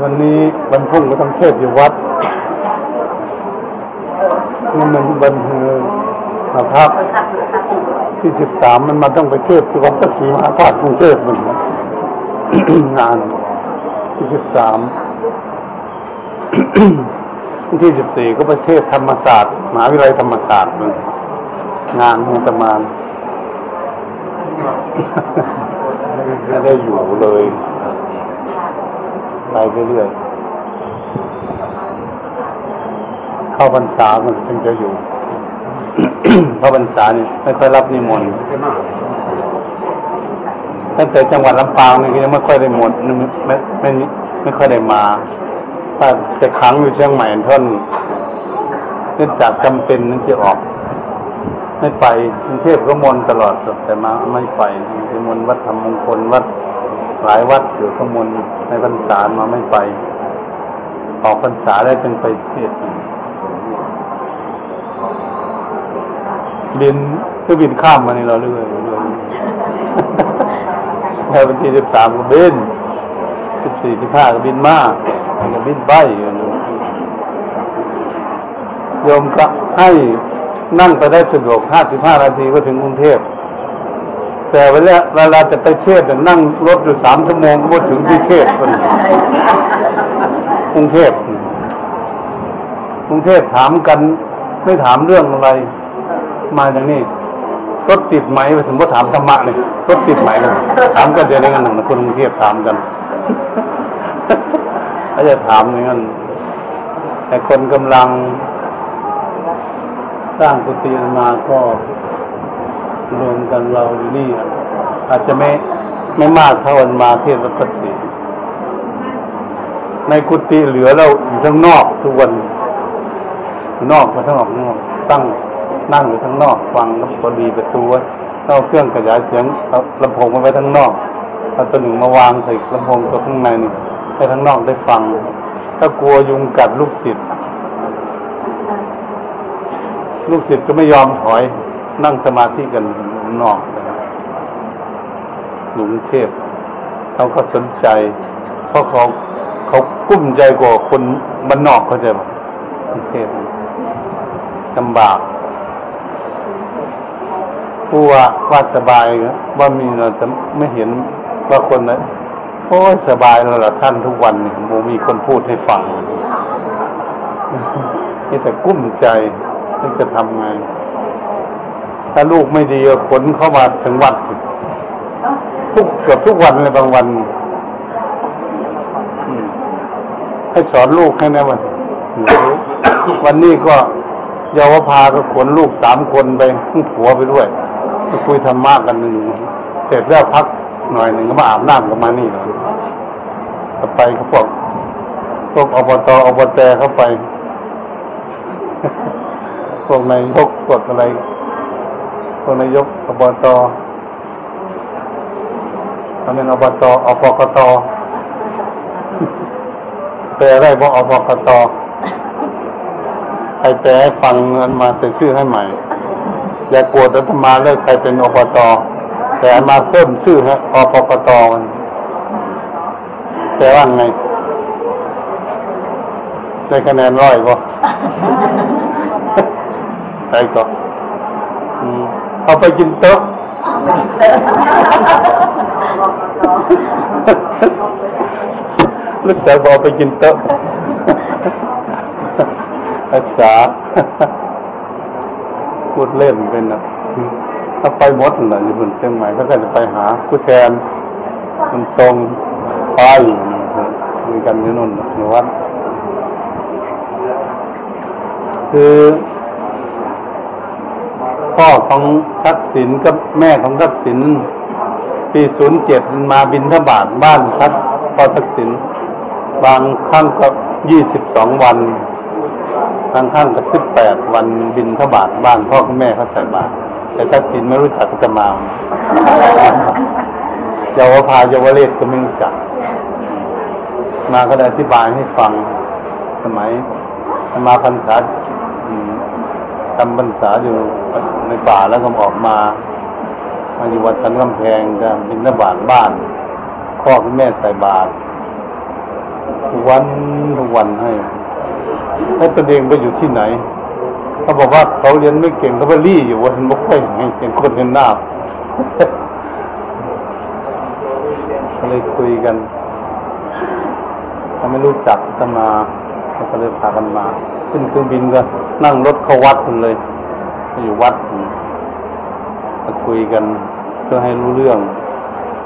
วันนี้วันพุ่งก็ต้องเทศอยู่วัดนี่มันวันเฮอนะครับที่สิบสามมันมาต้องไปเทศที่วัดพระศรีมหาธาตุกรุงเทพมันงานที่สิบสาม ที่สิบสี่ก็ไปเทศธรรมศาสตร์มหาวิทยาลัยธรรมศาสตร์มันงานมันประมาณ ไม่ได้อยู่เลยไปเรื่อยๆเข้าพรรษามันจึงจะอยู่ เข้าพรรษานี่ไม่ค่อยรับนิมนต์ตั้งแต่จังหวัดลำปางนี่ยังไม่ค่อยได้หมดไม่ไม่ไม่ค่อยได้มาแต่แต่ครั้งอยู่เชียงใหม่ท่านเนื่องจากจำเป็นนั่นจะออกไม่ไปกรุงเทพก็มนตลอดแต่มาไม่ไปไปมนวัดธรรมมงคลวัดหลายวัดอยู่ข้างบนในพรรษามาไม่ไปออกพรรษาแล้วจึงไปเทศบินก็บินข้ามมาในเราเรื่อยๆในวันที่สิบสามก็บินสิบสี่สิบห้าก็บินมากก็บินไปอยู่โยมก็ให้นั่งไปได้สะดวกห้าสิบห้านาทีก็ถึงกรุงเทพแต่เวลาเวลาจะไปเทศน์นั่งรถอยู่สามชั่วโมงก็ถึงที่เทศน์คนกรุงเทพกรุงเทพถามกันไม่ถามเรื่องอะไรมาอย่างนี้รถติดไหมสมมติถามธรรมะเลยรถติดไหมถามกันเดี๋ยวนี้กันหนึ่งคนกรุงเทพถามกันเขาจะถามอย่างนั้นแต่คนกำลังสร้างกุฏิมาก็รวมกันเราอยู่นี่อาจจะไม่ไม่มากเท่าวันมาเทศน์วัดพระศรีในกุฏิเหลือเราอยู่ข้างนอกทุกวันนอกมาข้างนอกนอกตั้งนั่งอยู่ข้างนอกฟังแล้วพอดีประตูเข้าเครื่องขยายเสียงลำโพงมาไว้ข้างนอกเอาตัวหนึ่งมาวางใส่ลำโพงตัวข้างในนี่ให้ข้างนอกได้ฟังถ้ากลัวยุงกัดลูกศิษย์ลูกศิษย์ก็ไม่ยอมถอยนั่งสมาธิกันนอกหลวงเทพเขาก็สนใจเพราะเขาเขากุ้มใจกว่าคนบ้านนอกเขาจะบอกหลวงเทพลำบากผู้ว่าว่าสบายว่ามีเราจะไม่เห็นว่าคนนั้นโอ้สบายเราละท่านทุกวันเนี่ยมีคนพูดให้ฟังนี่แต่กุ้มใจจะทำไงถ้าลูกไม่ดีผลเข้ามาถึงวัดทุกเกือบทุกวันเลยบางวันให้สอนลูกให้แน่วัน วันนี้ก็เยาวภาก็ขนลูกสามคนไปทั้งผัวไปด้วยก็คุยธรรมะกันหนึ่งเสร็จแล้วพักหน่อยหนึ่งก็มาอาบน้ำกันมานี่ก็ไปเขาพวกพวกอบตอบตเข้าไปพวกในพวกกดอะไรพวกนายกอบตทำเป็นอบตอปกตแปลได้ว่าอปกตใครแปลให้ฟังเงินมาใส่ชื่อให้ใหม่อย่ากลัวรัฐบาลเลิกใครเป็นอบตแต่มาเพิ่มชื่อฮะอปกตมันแปลว่าไงได้คะแนนร้อยป่ะได้ก็เอาไปกินโต๊ะลูกสาวบอกไปกินโต๊ะอาจารย์พูดเล่นเป็นนะถ้าไปหมดเลยญี่ปุ่นเชียงใหม่เขาก็จะไปหาผู้แทนคนทรงไปมีกันที่นู่นในวัดคือพ่อของทักษิณกับแม่ของทักษิณปีศูนย์เจ็ดมาบิณฑบาตบ้านทักพ่อทักษิณบางครั้งก็ยี่สิบสองวัน ทางข้างจะขึ้นแปดวันบินทบาทบ้านพ่อคุณแม่เขาใส่บาตรแต่ถ้ากินไม่รู้จักก็จะมาเยาวภาเยาวเลศก็ไม่รู้จักมาก็ได้อธิบายให้ฟังสมัยมาพรรษาจำพรรษาอยู่ในป่าแล้วก็ออกมามาอยู่วัดสันกำแพงจะบินทบาทบ้านพ่อคุณแม่ใส่บาตรวันทุกวันให้ให้ตนเองไปอยู่ที่ไหนเขาบอกว่าเขาเรียนไม่เก่งเขาไปรี่อยู่ว่ามันไม่ค่อยเห็นคนเห็นหน้าก็เลยคุยกันเขาไม่รู้จักกันมาเขาก็เลยพากันมาขึ้นเครื่องบินก็นั่งรถเข้าวัดกันเลยไปอยู่วัดก็คุยกันเพื่อให้รู้เรื่อง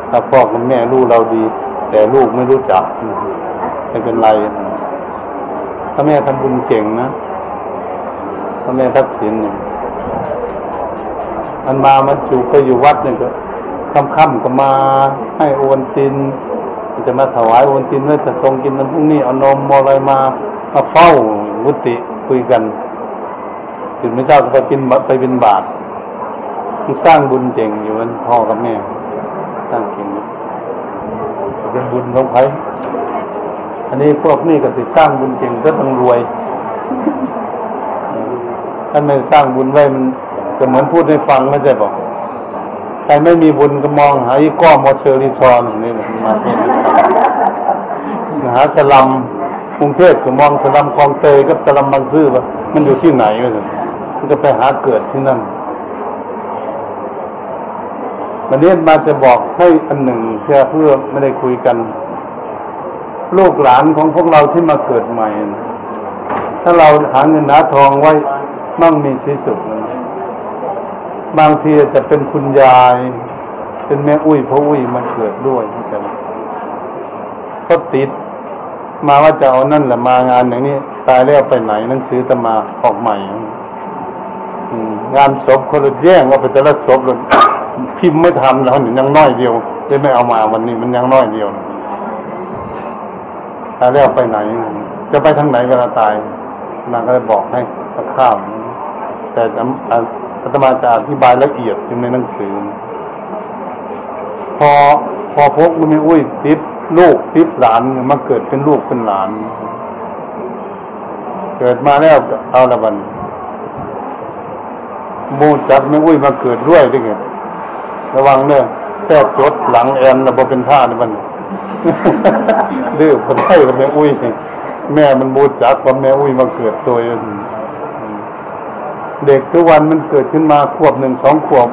แล้วพ่อกับแม่รู้เราดีแต่ลูกไม่รู้จักไม่เป็นไรพ่อแม่ทำบุญเก่งนะพ่อแม่ทักษิณเนี่ยอันมามาจูก็อยู่วัดเนี่ยก็ค่ำๆก็มาให้โอนตินจะมาถวายโอนตินแล้วจะทรงกินนั้นพรุ่งนี้เอานมอะไรมามาเฝ้าวุติคุยกันถึงไม่เช้าก็ไปกินไปบิณฑบาตสร้างบุญเก่งอยู่นั่นพ่อกับแม่สร้างเก่งเป็นบุญของใครอันนี้พวกนี้ก็สิสร้างบุญเก่งก็ต้องรวยถ้าไม่สร้างบุญไว้มันจะเหมือนพูดให้ฟังไม่ใช่ป่ะใครไม่มีบุญก็มองหาอีก้อมอเชอริซอนนี่แหละมาเช่นหาสลัมกรุงเทพก็มองสลัมคลองเตยกับสลัมบางซื่อว่ามันอยู่ที่ไหนไม่รู้มันจะไปหาเกิดที่นั่นวันนี้มาจะบอกให้อันหนึ่งเพื่อเพื่อไม่ได้คุยกันลูกหลานของพวกเราที่มาเกิดใหม่ถ้าเราหาเงินหาทองไว้มั่งมีที่สุดบางทีจะเป็นคุณยายเป็นแม่อุ้ยพ่ออุ้ยมาเกิดด้วยกันก็ติดมาว่าจะเอานั่นแหละมางานอย่างนี้ตายแล้วไปไหนหนังสือตำมาออกใหม่งานศพคนละแย่งว่าไปแต่ละศพเลยพิมพ์ไม่ทำแล้วหนึ่งยังน้อยเดียวเลยไม่เอามาวันนี้มันยังน้อยเดียวตายแล้วไปไหนจะไปทางไหนเวลาตายนางก็เลยบอกให้ข้ามแต่อาตมาจะอธิบายละเอียดอยู่ในหนังสือพอพอพกมันมีอุ้ยติดลูกติดหลานมาเกิดเป็นลูกเป็นหลานเกิดมาแล้วเอาละวันโมจัดไม่อุ้ยมาเกิดด้วยด้วยไงระวังเนอะแทบจดหลังแอนระบบเป็นท่าในมันเรื่องคนไข้กับแม่อุ้ยแม่มันบูจักว่าแม่อุ้ยมาเกิดตัวเด็กทุกวันมันเกิดขึ้นมาขวบหนึ่งสองขวบ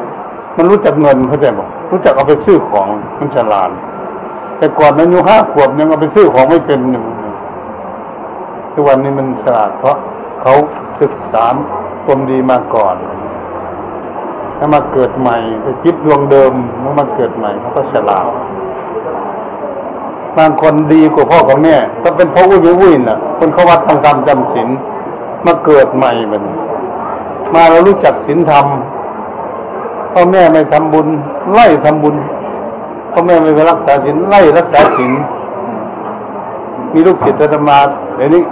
มันรู้จักเงินเข้าใจบอกรู้จักเอาไปซื้อของมันฉลาดแต่ก่อนอายุห้าขวบยังเอาไปซื้อของไม่เป็นอยู่ทุกวันนี้มันฉลาดเพราะเขาศึกษาความดีมาก่อนถ้ามาเกิดใหม่ไปคิดดวงเดิมแล้วมาเกิดใหม่เขาก็ฉลาดบางคนดีกว่าพ่อกับแม่ถ้าเป็นพ่ออุ้ยอุ้ยน่ะคนเขาวัดทำกรรมจำศีลมาเกิดใหม่มันมาเรารู้จักศีลธรรมพ่อแม่ไม่ทำบุญไล่ทำบุญพ่อแม่ไม่ไปรักษาศีลไล่รักษาศีลมีลูกศิษย์อาตมาเดี๋ยวนี้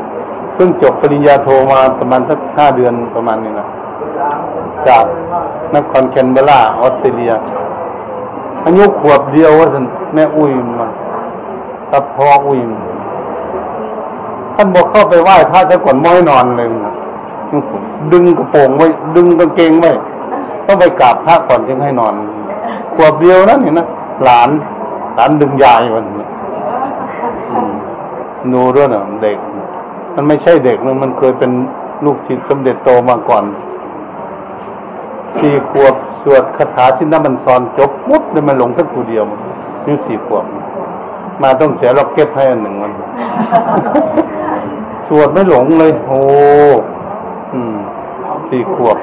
เพิ่งจบปริญญาโทมาประมาณสักห้าเดือนประมาณนี้นะจากนครแคนเบราออสเตรเลียอายุขวบเดียวว่าแม่อุ้ยมากับพ่ออุ้ยท่านบอกเข้าไปไหว้พระเจ้าก่อนม้อยนอนเลยดึงกระโปรงไว้ดึงกางเกงไว้ต้องไปกราบพระก่อนจึงให้นอนขวบเดียวนั่นเห็นนะหลานหลานดึงยายวันนี้ดูด้วยนะเด็กมันไม่ใช่เด็กมันเคยเป็นลูกศิษย์สมเด็จโตมาก่อนสี่ขวบสวดคาถาชินบัญชรจบปุ๊บเลยมันหลงสักตัวเดียวนี่สี่ขวบมาต้องเสียล็อกเก็ตให้อันหนึ่งมันสวดไม่หลงเลยโอ้สี่ขวบ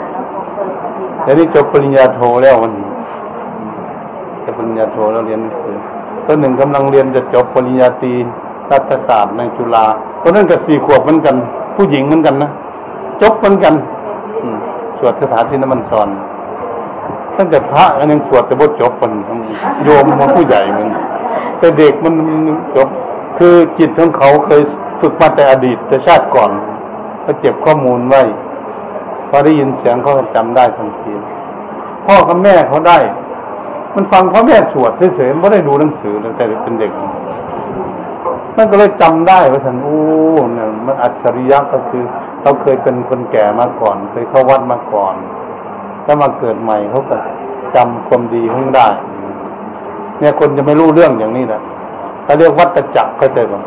แล้วนี่จบปริญญาโทแล้วมันจบปริญญาโทแล้วเรียนหนังสือตัวหนึ่งกำลังเรียนจะจบปริญญาตรีรัฐศาสตร์ในจุฬาตัวนั้นกับสี่ขวบเหมือนกันผู้หญิงเหมือนกันนะจบเหมือนกันสวดคาถาชินบัญชรตั้งแต่พระอันนึงสวดจะบดจบมันโยมมันผู้ใหญ่มันแต่เด็กมันจบคือจิตของเขาเคยฝึกมาแต่อดีตแต่ชาติก่อน ก็เก็บข้อมูลไว้พอได้ยินเสียงเขาจำได้ทันทีพ่อกับแม่เขาได้มันฟังพ่อแม่สวดเฉยๆไม่ได้ดูหนังสือตั้งแต่เป็นเด็กมันก็เลยจำได้ว่าท่านโอ้เนี่ยมันอัจฉริยะก็คือเราเคยเป็นคนแก่มาก่อนเคยเข้าวัดมาก่อนแล้วมาเกิดใหม่เขาก็จำความดีของได้เนี่ยคนจะไม่รู้เรื่องอย่างนี้นะเขาเรียกวัฏจักรเข้าใจป่ะ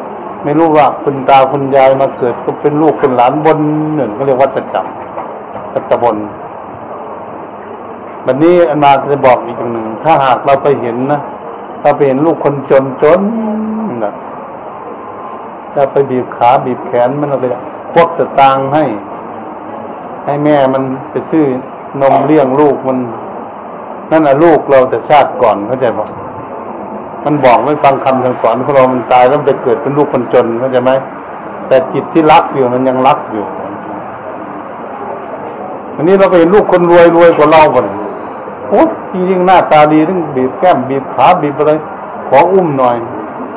ไม่รู้ว่าคุณตาคุณยายมาเกิดก็เป็นลูกเป็นหลานบนหนึ่งเขาเรียกวัฏจักรวัฏบนวันนี้อาจารย์จะบอกอีกอย่างหนึ่งถ้าหากเราไปเห็นนะเราไปเห็นลูกคนจนจนนะจะไปบีบขาบีบแขนมันเอาไปพวกสตางค์ให้ให้แม่มันไปซื้อนมเลี้ยงลูกมันนั่นน่ะลูกเราแต่ชาติก่อนเข้าใจป่ะมันบอกไม่ฟังคำสั่งสอนของเรามันตายแล้วไปเกิดเป็นลูกคนจนเข้าใจไหมแต่จิตที่รักอยู่มันยังรักอยู่วันนี้เราไปเห็นลูกคนรวยรวยกว่าเราบ่นโอ้จริงๆหน้าตาดีทั้งบีบแก้มบีบขาบีบอะไรขออุ้มหน่อย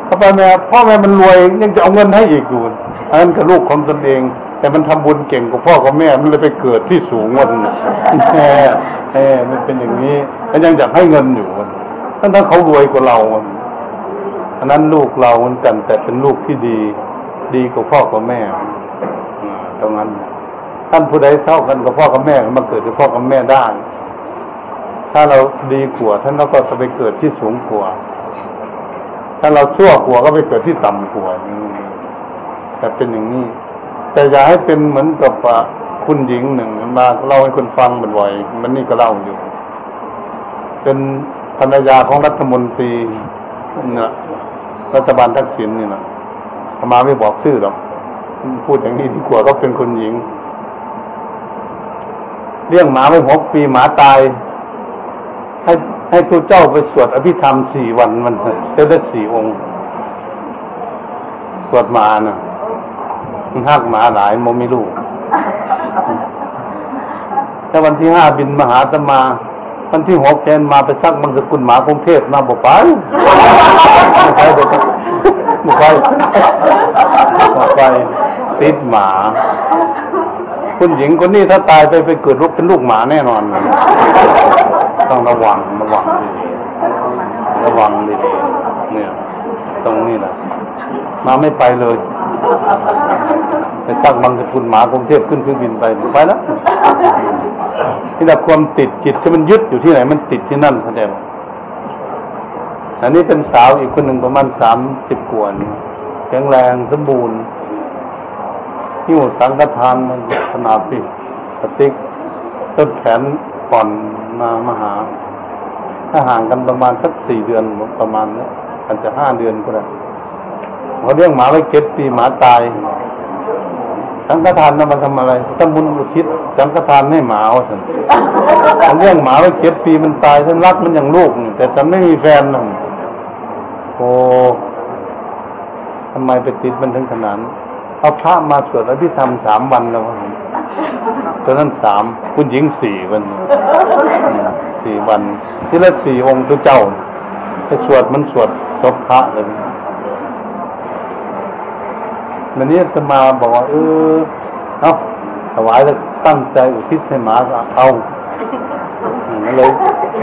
พ่อแม่พ่อแม่มันรวยยังจะเอาเงินให้อีกอยู่อันนั้นก็ลูกของตนเองแต่มันทำบุญเก่งกว่าพ่อกับแม่มันเลยไปเกิดที่สูงวันน่ะแหมมันเป็นอย่างนี้มันยังอยากให้เงินอยู่ทั้งทั้งเขารวยกว่าเราอันนั้นลูกเราเหมือนกันแต่เป็นลูกที่ดีดีกว่าพ่อกับแม่ตรงนั้นท่านผู้ใดเท่ากันกับพ่อกับแม่มาเกิดกับพ่อกับแม่ได้ถ้าเราดีกว่าท่านเราก็จะไปเกิดที่สูงกว่าถ้าเราชั่วกว่าก็ไปเกิดที่ต่ำกว่าแต่เป็นอย่างนี้แต่อย่าให้เป็นเหมือนกับคุณหญิงหนึ่งมาเล่าให้คนฟังบ่อยๆมันนี่ก็เล่าอยู่เป็นภรรยาของรัฐมนตรีเนี่ยรัฐบาลทักษิณนี่นะมาไม่บอกชื่อหรอกพูดอย่างนี้ดีกว่าก็เป็นคนหญิงเลี้ยงหมาไว้หกปีหมาตายให้ให้ตัวเจ้าไปสวดอภิธรรมสี่วันมันเสร็จได้สี่องค์สวดมาน่ะมันหักหมาหลายโมไม่รู้แต่วันที่ห้าบินมาหาอาตมาวันที่หกแทนมาไปซักมันสกุลหมากรุงเทพมาบอกไปไปบอกไปบอกไปติดหมาคุณหญิงคนนี้ถ้าตายไปไปเกิดลูกเป็นลูกหมาแน่นอนต้องระวังระวังดีๆระวังดีๆเนี่ยตรงนี้แหละมาไม่ไปเลยไปสร้างบางสกุลหมากรุงเทพขึ้นเครื่องบินไปไปแล้วนี่แหละความติดจิตที่มันยึดอยู่ที่ไหนมันติดที่นั่นแสดงอันนี้เป็นสาวอีกคนหนึ่งประมาณสามสิบกว่าแข็งแรงสมบูรณ์นิ้วสังฆทานมันขนาดปีสติ๊กต้นแขนป่อนมามาหาถ้าห่างกันประมาณสักสี่เดือนประมาณนี้อาจจะห้าเดือนก็ได้เขาเลี้ยงหมาไว้เก็บปีหมาตายสังฆทานนั้นมันทำอะไรทำบุญอุทิศสังฆทานให้หมาว่าฉันฉันเลี้ยงหมาไว้เก็บปีมันตายฉันรักมันอย่างลูกแต่ฉันไม่มีแฟนหรอกโอ้ทำไมไปติดมันถึงขนาดเอาพระมาสวดอภิธรรมสามวันแล้วตอนนั้นสามคุณหญิงสี่วันสี่วันที่ละสี่องค์ตัวเจ้าไปสวดมันสวดสวดพระเลยวันนี้จะมาบอกว่าเออเอาถวายแล้วตั้งใจอุทิศให้หมาเอาเลย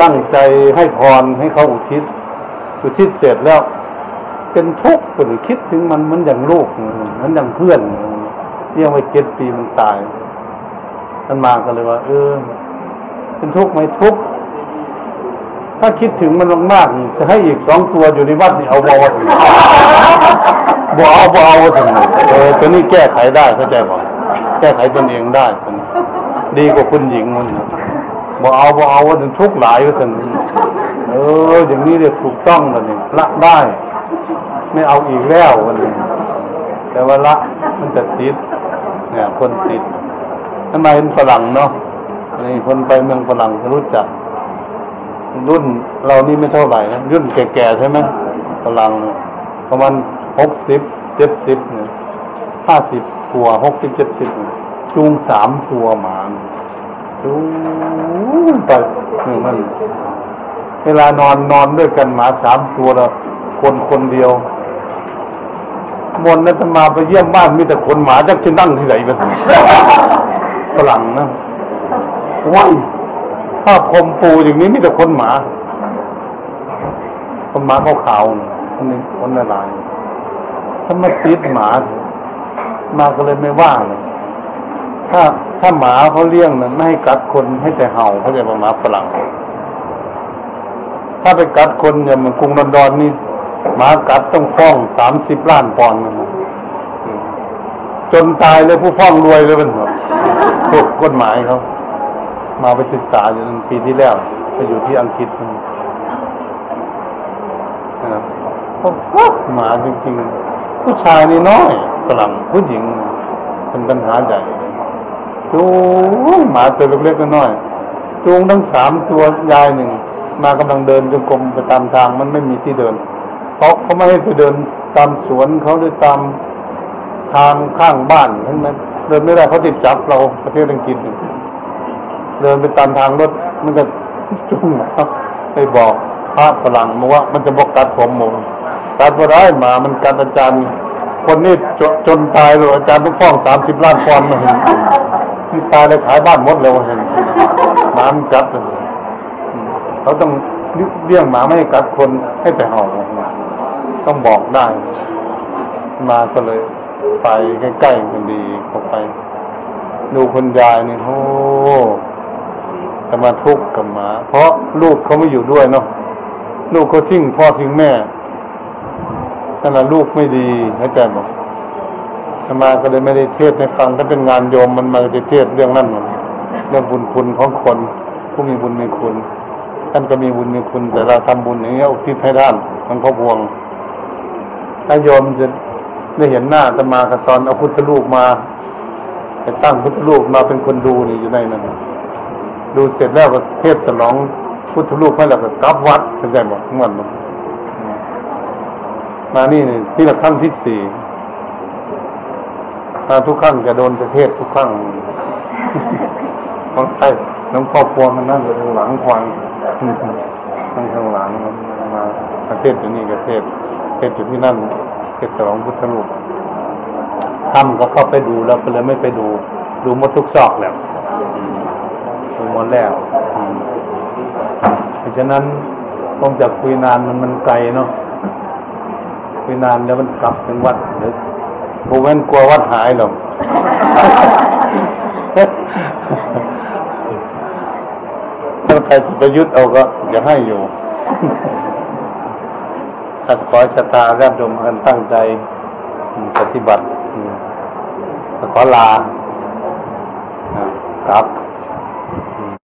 ตั้งใจให้พรให้เขาอุทิศอุทิศเสร็จแล้วเป็นทุกข์คนคิดถึงมันมันอย่างลูกมันอย่างเพื่อนเลี้ยงไว้เจ็ดปีมันตายมันมากันเลยว่าเออเป็นทุกข์ไหมทุกข์ถ้าคิดถึงมันมากๆจะให้อีกสองตัวอยู่ในวัดนี่เอาบ่าวบ่าวบ่าวถึงเออตัวนี้แก้ไขได้เข้าใจป่ะแก้ไขตนเองได้ดีกว่าคุณหญิงมันบ่าวบ่าวถึงทุกข์หลายก็ถึงเอออย่างนี้เนี่ยถูกต้องแล้วเนี่ยละได้ไม่เอาอีกแล้ววันนี้แต่ว่าละมันจะติดเนี่ยคนติดทำไมเป็นฝรั่งเนาะนี่คนไปเมืองฝรั่งจะรู้จักรุ่นเรานี่ไม่เท่าไหร่นะรุ่นแก่ๆใช่ไหมฝรั่งประมาณหกสิบเจ็ดสิบเนี่ยห้าสิบกว่าหกสิบเจ็ดสิบจูงสามตัวหมาจูงไปนี่มันเวลานอนนอนด้วยกันหมาสามตัวละคนคนเดียว มนนัตมาไปเยี่ยมบ้านมีแต่คนหมาจะนั่งที่ไหนมันฝรั่งนะว้ายภาพคมปูอย่างนี้มีแต่คนหมาคนหมาขาวๆคนนี้คนอะไรถ้ามาติดหมามาก็เลยไม่ว่าเลยถ้าถ้าหมาเขาเลี้ยงนะไม่ให้กัดคนให้แต่เห่าเขาจะเป็นหมาฝรั่งถ้าไปกัดคนอย่างมันกรุงลอนดอนนี่หมากัดต้องฟ้องสามสิบล้านปอนด์นะจนตายเลยผู้ฟ้องรวยเลยเป็นถูกกฎหมายเขามาไปศึกษาอยู่ปีที่แล้วไปอยู่ที่อังกฤษนะครับหมาจริงๆผู้ชายนี่น้อยฝรั่งผู้หญิงเป็นปัญหาใหญ่จูงหมาตัวเล็กๆน้อยจูงทั้งสามตัวยายหนึ่งมากำลังเดินจงกรมไปตามทางมันไม่มีที่เดินเพราะเขาไม่ให้ไปเดินตามสวนเขาหรือตามทางข้างบ้านทั้งนั้นเดินไม่ได้เขาติดจับเราประเทศอังกฤษเดินไปตามทางรถมันก็จุ้งนะครับไปบอกพระฝรั่งมาว่ามันจะบอกกัดผมมงกัดมาได้หมามันกัดอาจารย์คนนี้จ จนตายเลยอาจารย์ต้องฟ้องสามสิบล้านปอนด์มาเห็นที่ตายเลยขายบ้านหมดเลยมาเห็นหมามันกัดเลยเขาต้องเลี้ยงหมาไม่ให้กัดคนให้แต่เห่าต้องบอกได้มาก็เลยไปใกล้ๆคนดีเขาไปดูคนยายนี่โอ้แต่มาทุกข์กับหมาเพราะลูกเขาไม่อยู่ด้วยเนาะลูกเขาทิ้งพ่อทิ้งแม่นั่นแหละลูกไม่ดีอาจารย์บอกอามาก็เลยไม่ได้เทศให้ฟังถ้าเป็นงานโยมมันมาจะเทศเรื่องนั้นมันเรื่องบุญคุณของคนผู้มีบุญมีคุณท่านก็มีบุญมีคุณแต่เราทำบุญอย่างนี้อุทิศให้ท่านมันก็บวงถ้าโยมจะได้เห็นหน้าอาตมาก็ตอนเอาพุทธรูปมาไปตั้งพุทธรูปมาเป็นคนดูนี่อยู่ในนั้นดูเสร็จแล้วก็เทศสนองพุทธรูปให้แล้วก็กลับวัดเข้าใจบ่ม่วนบ่มานี่นี่ที่ละครั้งที่สี่ถ้าทุกครั้งจะโดนประเทศทุกครั้งต้องใช้น้องพ่อพวงนั่งอยู่ข้างหลังควางนั่งข้างหลังมาประเทศอยู่นี่ประเทศประเทศอยู่ที่นั่นเทศสนองพุทธรูปทำก็เข้าไปดูแล้วก็เลยไม่ไปดูดูหมดทุกซอกแล้วดูหมดแล้วเพราะฉะนั้นผมจะคุยนานมันมันไกลเนาะคุยนานแล้วมันกลับถึงวัดหรือผมแม่นกลัววัดหายหรอกถ้าใครประยุทธ์เอาก็จะให้อยู่ถ้าขอศรัทธาญาติโยมกันตั้งใจปฏิบัติขอลากราบ